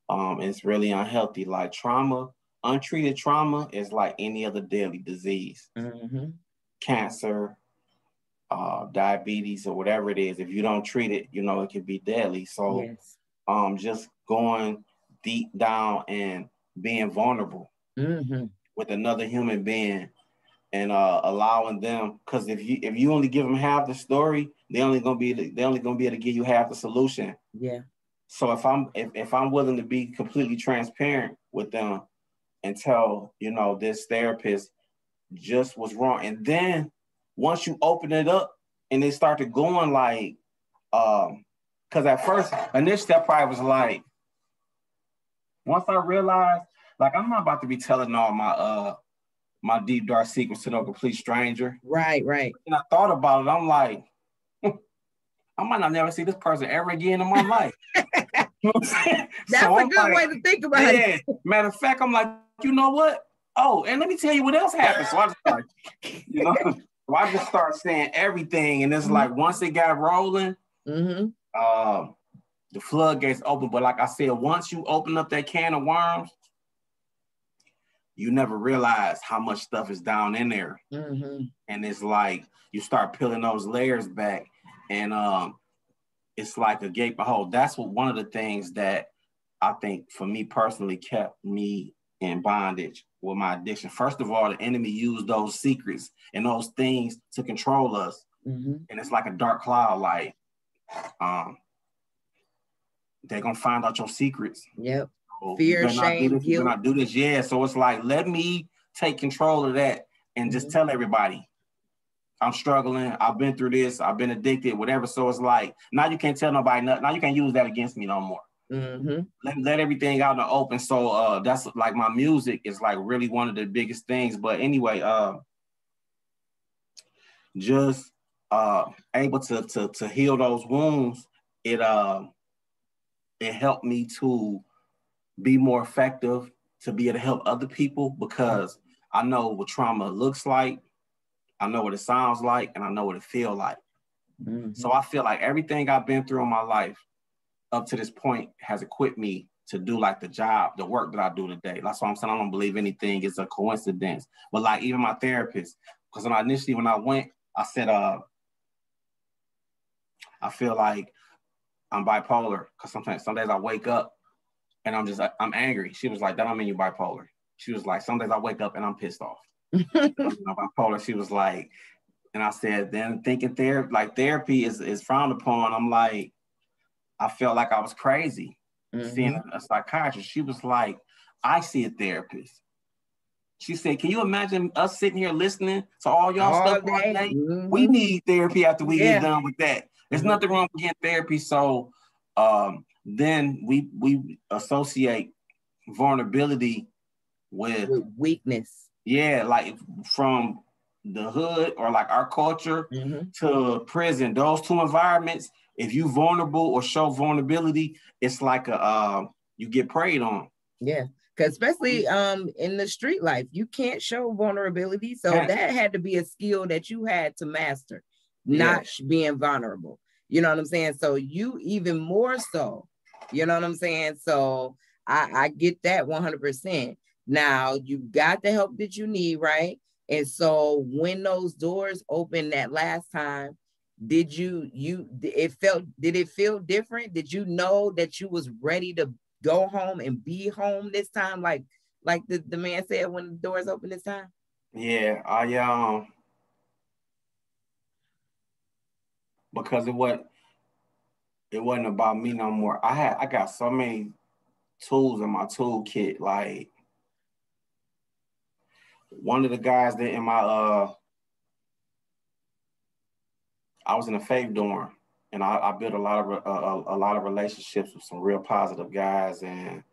Um, it's really unhealthy. Like trauma, untreated trauma is like any other deadly disease, mm-hmm. cancer, uh, diabetes, or whatever it is. If you don't treat it, you know, it can be deadly. So yes. um, just going deep down and being vulnerable mm-hmm. with another human being and uh, allowing them, because if you if you only give them half the story, they only gonna be they only gonna be able to give you half the solution. Yeah. So if I'm if, if I'm willing to be completely transparent with them and tell, you know, this therapist just was wrong, and then once you open it up and they start to going like, um, because at first initially I probably was like, once I realized, like, I'm not about to be telling all my uh my deep dark secrets to no complete stranger. Right, right. And I thought about it, I'm like, I might not never see this person ever again in my life. That's so a good like, way to think about yeah. it. Matter of fact, I'm like, you know what? Oh, and let me tell you what else happened. So I just like, you know, so I just start saying everything, and it's mm-hmm. like once it got rolling, mm-hmm. um, the floodgates open. But like I said, once you open up that can of worms, you never realize how much stuff is down in there, mm-hmm. and it's like you start peeling those layers back, and um, it's like a gaping hole. That's what one of the things that I think for me personally kept me in bondage with my addiction. First of all, the enemy used those secrets and those things to control us, mm-hmm. and it's like a dark cloud. Like um, they're gonna find out your secrets. Yep. Fear, shame, guilt. You're not do this, yeah. So it's like, let me take control of that and just mm-hmm. tell everybody I'm struggling. I've been through this. I've been addicted, whatever. So it's like, now you can't tell nobody nothing. Now you can't use that against me no more. Mm-hmm. Let, let everything out in the open. So uh, that's like my music is like really one of the biggest things. But anyway, uh, just uh, able to, to to heal those wounds. It uh, it helped me to be more effective, to be able to help other people, because I know what trauma looks like, I know what it sounds like, and I know what it feels like. Mm-hmm. So I feel like everything I've been through in my life up to this point has equipped me to do like the job, the work that I do today. That's why I'm saying I don't believe anything is a coincidence. But like even my therapist, because when I initially, when I went, I said, uh, I feel like I'm bipolar, because sometimes, some days I wake up and I'm just like, I'm angry. She was like, that don't mean you're bipolar. She was like, some days I wake up and I'm pissed off. You know, bipolar. She was like, and I said, then thinking therapy, like therapy is, is frowned upon. I'm like, I felt like I was crazy mm-hmm. seeing a, a psychiatrist. She was like, I see a therapist. She said, can you imagine us sitting here listening to all y'all all stuff day? Day? Mm-hmm. We need therapy after we yeah. get done with that. There's mm-hmm. nothing wrong with getting therapy. So, um, then we we associate vulnerability with, with weakness. Yeah, like from the hood or like our culture mm-hmm. to prison, those two environments, if you vulnerable or show vulnerability, it's like a uh, you get preyed on. Yeah, because especially um, in the street life, you can't show vulnerability. So yeah. that had to be a skill that you had to master, not yeah. being vulnerable. You know what I'm saying? So you even more so. You know what I'm saying? So I, I get that one hundred percent. Now you've got the help that you need, right? And so when those doors opened that last time, did you, you, it felt, did it feel different? Did you know that you was ready to go home and be home this time? Like, like the, the man said, when the doors opened this time? Yeah, I, um, because it wasn't, it wasn't about me no more. I had I got so many tools in my toolkit. Like one of the guys that in my uh, I was in a faith dorm, and I, I built a lot of uh, a lot of relationships with some real positive guys, and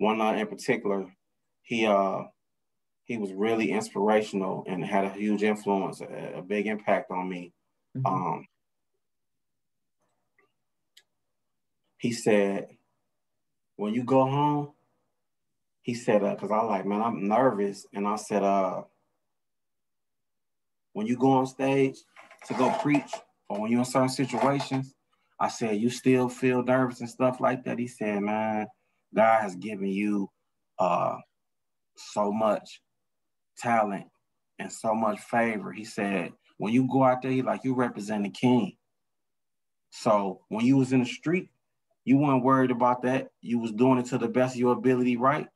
one night in particular, he uh he was really inspirational and had a huge influence, a, a big impact on me. Mm-hmm. Um, he said, "When you go home," he said, because uh, I like, man, I'm nervous, and I said, uh, "When you go on stage to go preach, or when you're in certain situations," I said, "you still feel nervous and stuff like that." He said, "Man, God has given you uh, so much talent and so much favor." He said, "When you go out there, like, you represent the King. So when you was in the street, you weren't worried about that. You was doing it to the best of your ability, right?"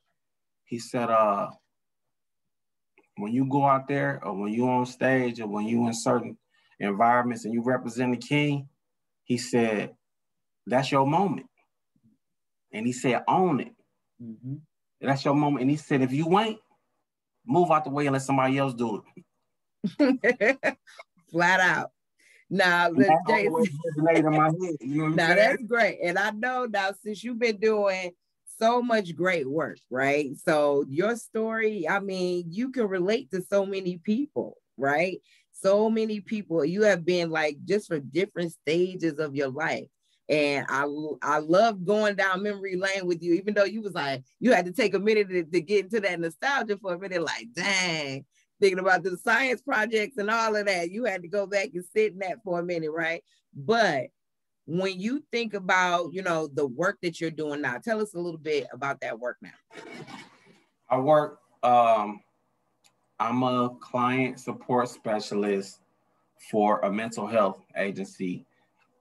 He said, "Uh, when you go out there, or when you on stage, or when you in certain environments and you represent the King," he said, "that's your moment." And he said, "Own it." Mm-hmm. That's your moment. And he said, "If you ain't, move out the way and let somebody else do it." Flat out. Now, nah, nah, that's great. And I know now, since you've been doing so much great work, right? So your story, I mean, you can relate to so many people, right? So many people. You have been, like, just for different stages of your life. And I, I love going down memory lane with you, even though you was like, you had to take a minute to, to get into that nostalgia for a minute, like, dang, thinking about the science projects and all of that. You had to go back and sit in that for a minute, right? But when you think about, you know, the work that you're doing now, tell us a little bit about that work now. I work, um, I'm a client support specialist for a mental health agency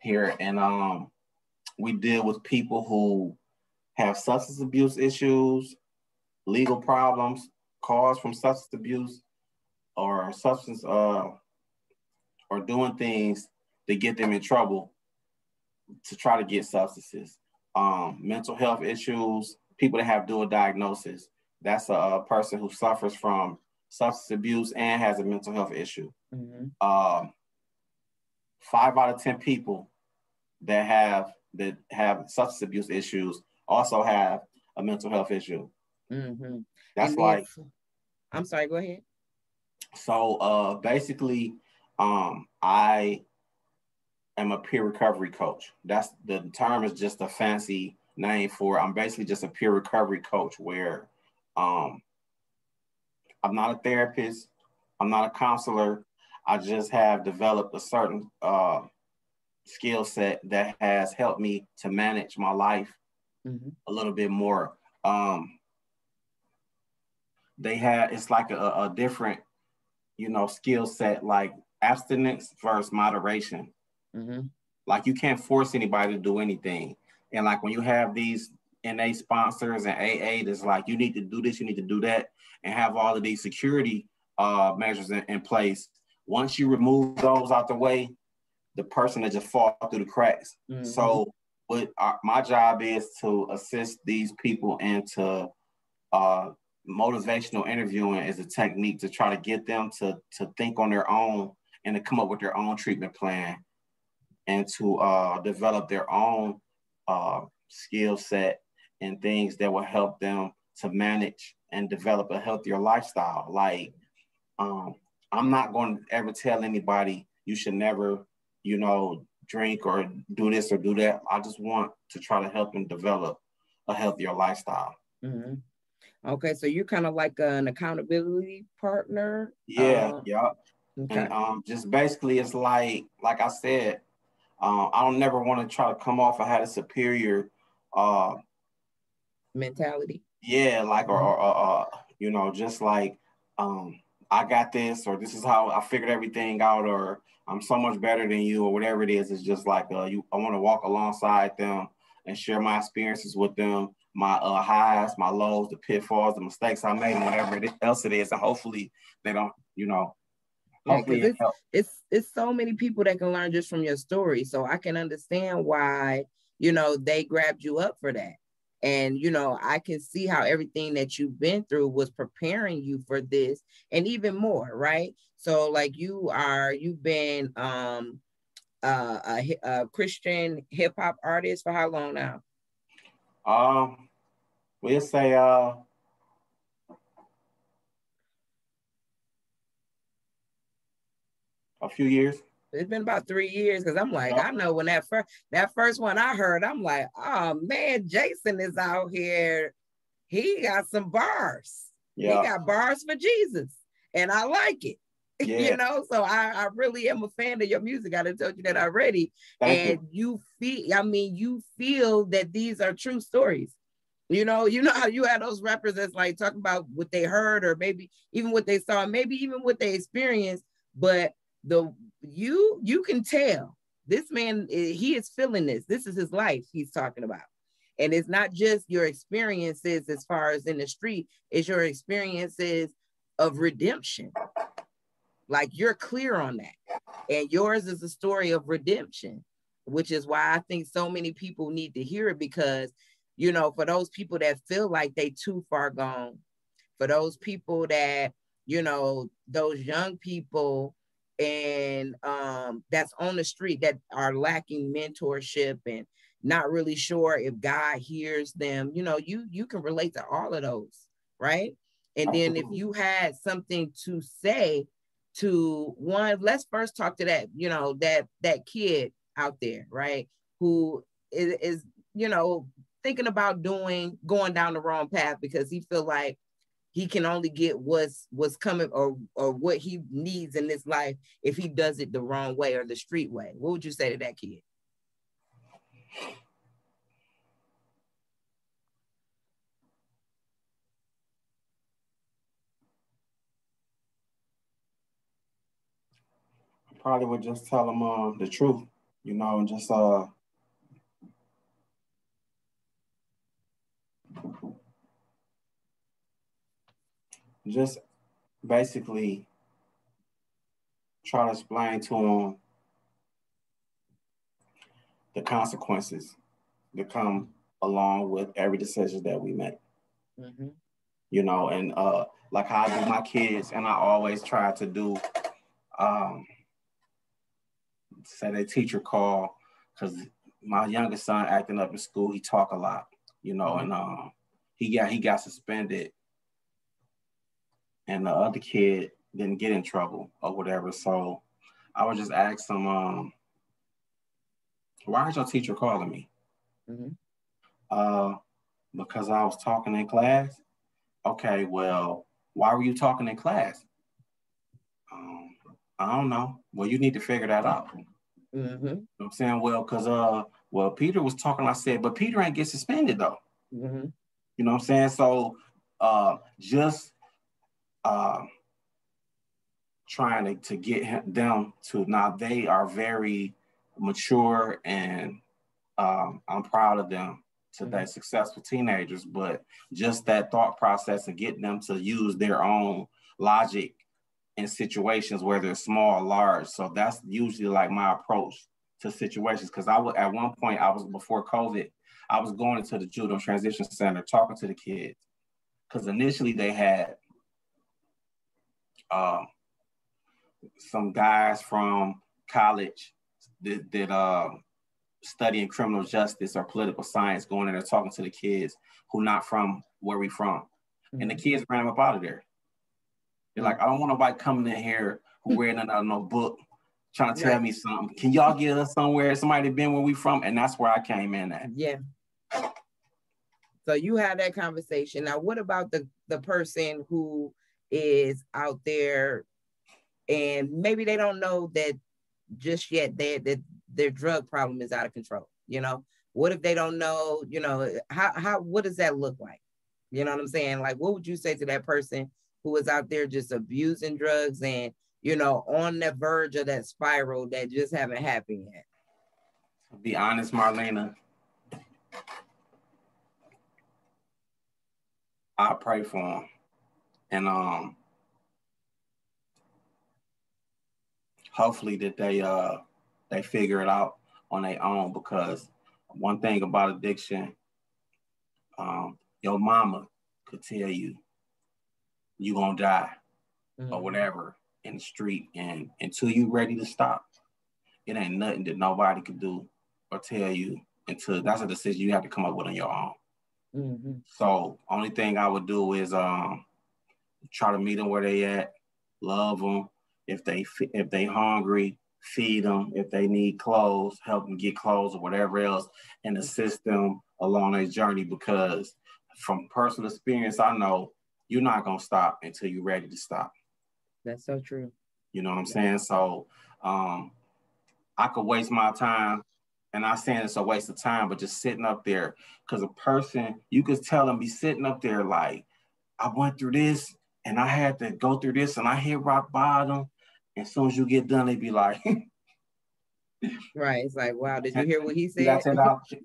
here, and um, we deal with people who have substance abuse issues, legal problems caused from substance abuse, or substance, uh, or doing things that get them in trouble to try to get substances. Um, mental health issues, people that have dual diagnosis. That's a, a person who suffers from substance abuse and has a mental health issue. Mm-hmm. Uh, five out of ten people that have that have substance abuse issues also have a mental health issue. Mm-hmm. That's and like... I'm sorry, go ahead. So uh, basically, um, I am a peer recovery coach. That's the term is just a fancy name for it. I'm basically just a peer recovery coach where um, I'm not a therapist. I'm not a counselor. I just have developed a certain uh, skill set that has helped me to manage my life mm-hmm. a little bit more. Um, they have, it's like a, a different, you know, skill set, like abstinence versus moderation. Mm-hmm. Like, you can't force anybody to do anything. And like, when you have these N A sponsors and A A, that's like, you need to do this, you need to do that, and have all of these security uh, measures in, in place. Once you remove those out the way, the person that just falls through the cracks. Mm-hmm. So what our, my job is to assist these people into uh, motivational interviewing is a technique to try to get them to, to think on their own and to come up with their own treatment plan and to uh, develop their own uh, skill set and things that will help them to manage and develop a healthier lifestyle. Like, um, I'm not going to ever tell anybody you should never, you know, drink or do this or do that. I just want to try to help them develop a healthier lifestyle. Mm-hmm. Okay, so you're kind of like an accountability partner. Yeah, uh, yeah. Okay. And um, just basically, it's like, like I said, uh, I don't never want to try to come off and have a superior uh, mentality. Yeah, like or, or, or you know, just like. Um, I got this, or this is how I figured everything out, or I'm so much better than you, or whatever it is. It's just like uh, you. I want to walk alongside them and share my experiences with them, my uh, highs, my lows, the pitfalls, the mistakes I made, and whatever it is, else it is. And hopefully they don't, you know. Hopefully yeah, it helps. It's it's so many people that can learn just from your story, so I can understand why, you know, they grabbed you up for that. And, you know, I can see how everything that you've been through was preparing you for this and even more, right? So, like, you are, you've been um, uh, a, a Christian hip-hop artist for how long now? Um, We'll say uh, a few years. It's been about three years because I'm like, I know when that first that first one I heard, I'm like, oh man, Jason is out here. He got some bars. Yeah. He got bars for Jesus, and I like it. Yeah. You know, so I, I really am a fan of your music. I done told you that already. Thank and you. you feel, I mean, you feel that these are true stories. You know, you know how you had those rappers that's like talking about what they heard or maybe even what they saw, maybe even what they experienced, but the you you can tell this man, he is feeling this. This is his life he's talking about. And it's not just your experiences as far as in the street, it's your experiences of redemption. Like you're clear on that. And yours is a story of redemption, which is why I think so many people need to hear it because, you know, for those people that feel like they too far gone, for those people that, you know, those young people and um, that's on the street that are lacking mentorship and not really sure if God hears them, you know, you, you can relate to all of those, right? And then if you had something to say to one, let's first talk to that, you know, that that kid out there, right, who is, is you know, thinking about doing, going down the wrong path because he feel like he can only get what's, what's coming or, or what he needs in this life if he does it the wrong way or the street way. What would you say to that kid? I probably would just tell them um, the truth, you know, and just uh, just basically try to explain to them the consequences that come along with every decision that we make. Mm-hmm. You know, and uh, like how I do my kids, and I always try to do, um, say they teacher call, because my youngest son acting up in school, he talk a lot, you know, and um, he got, he got suspended and the other kid didn't get in trouble or whatever. So I would just ask him, um, why is your teacher calling me? Mm-hmm. Uh, because I was talking in class. Okay, well, why were you talking in class? Um, I don't know. Well, you need to figure that out. Mm-hmm. You know what I'm saying? Well, because, uh, well, Peter was talking, I said, but Peter ain't get suspended though. Mm-hmm. You know what I'm saying? So uh, just uh, trying to, to get him, them to, now they are very mature and um, I'm proud of them today, mm-hmm. successful teenagers, but just that thought process and getting them to use their own logic in situations, whether it's small or large. So that's usually like my approach to situations. Cause I would, at one point I was, before COVID, I was going into the Juden Transition Center, talking to the kids. Cause initially they had uh, some guys from college that, that uh, study in criminal justice or political science going in there talking to the kids who not from where we from. Mm-hmm. And the kids ran up out of there. They're like, I don't want nobody coming in here who read out of no book trying to yeah. tell me something. Can y'all get us somewhere? Somebody been where we from? And that's where I came in at. Yeah. So you had that conversation. Now, what about the, the person who is out there and maybe they don't know that just yet they, that their drug problem is out of control, you know? What if they don't know, you know, how, how, what does that look like? You know what I'm saying? Like, what would you say to that person who is out there just abusing drugs and, you know, on the verge of that spiral that just haven't happened yet? To be honest, Marlena, I pray for them. And um, hopefully that they, uh, they figure it out on their own, because one thing about addiction, um, your mama could tell you, you gonna die mm-hmm. or whatever in the street. And until you ready to stop, it ain't nothing that nobody can do or tell you until that's a decision you have to come up with on your own. Mm-hmm. So only thing I would do is um try to meet them where they at, love them. If they if they hungry, feed them. If they need clothes, help them get clothes or whatever else, and assist them along their journey. Because from personal experience, I know you're not gonna stop until you're ready to stop. That's so true. You know what I'm yeah. saying? So um, I could waste my time, and I'm saying it's a waste of time, but just sitting up there, because a person, you could tell them be sitting up there like, I went through this, and I had to go through this, and I hit rock bottom. As soon as you get done, they be like, right? It's like, wow, did you hear what he said?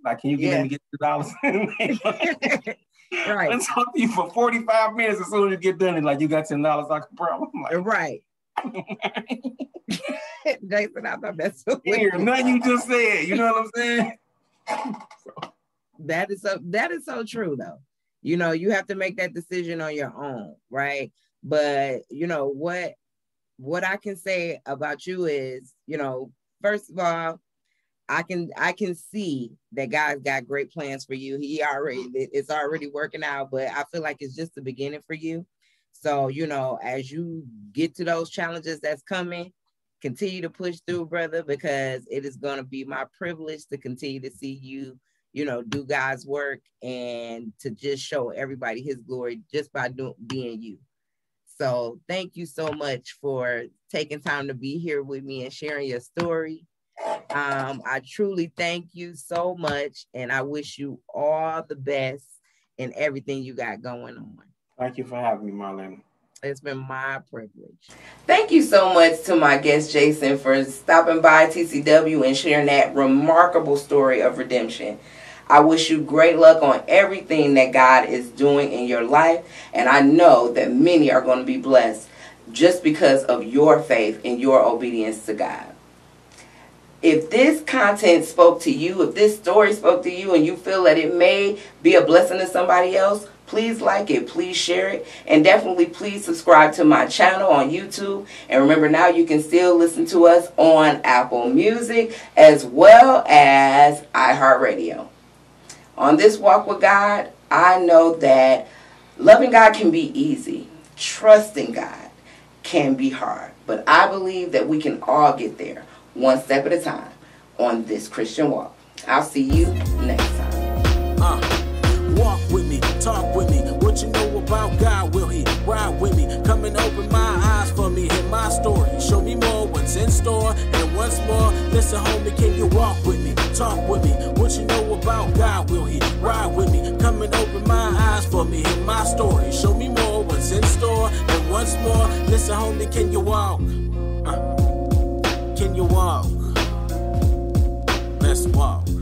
Like, can you get yeah. me to get two dollars? Right. I talk to you for forty-five minutes. As soon as you get done, it's like you got ten dollars. I can problem. Like, right. Jason, I thought that's so weird. Nothing you just said. You know what I'm saying? So. That is so. That is so true, though. You know, you have to make that decision on your own, right? But you know what. What I can say about you is, you know, first of all, I can I can see that God's got great plans for you. He already, it's already working out, but I feel like it's just the beginning for you. So, you know, as you get to those challenges that's coming, continue to push through, brother, because it is going to be my privilege to continue to see you, you know, do God's work and to just show everybody his glory just by doing, being you. So thank you so much for taking time to be here with me and sharing your story. Um, I truly thank you so much, and I wish you all the best in everything you got going on. Thank you for having me, Marlene. It's been my privilege. Thank you so much to my guest, Jason, for stopping by T C W and sharing that remarkable story of redemption. I wish you great luck on everything that God is doing in your life. And I know that many are going to be blessed just because of your faith and your obedience to God. If this content spoke to you, if this story spoke to you and you feel that it may be a blessing to somebody else, please like it, please share it, and definitely please subscribe to my channel on YouTube. And remember, now you can still listen to us on Apple Music as well as iHeartRadio. On this walk with God, I know that loving God can be easy. Trusting God can be hard. But I believe that we can all get there one step at a time on this Christian walk. I'll see you next time. Uh, walk with me. Talk with me. What you know about God, will he ride with me? Come and open my eyes for me. Hear my story. Show me more what's in store. And once more, listen, homie, can you walk with me? Talk with me. What you know about God, will he ride with me? Come and open my eyes for me. Hear my story. Show me more what's in store. And once more, listen, homie, can you walk? Uh, can you walk? Let's walk.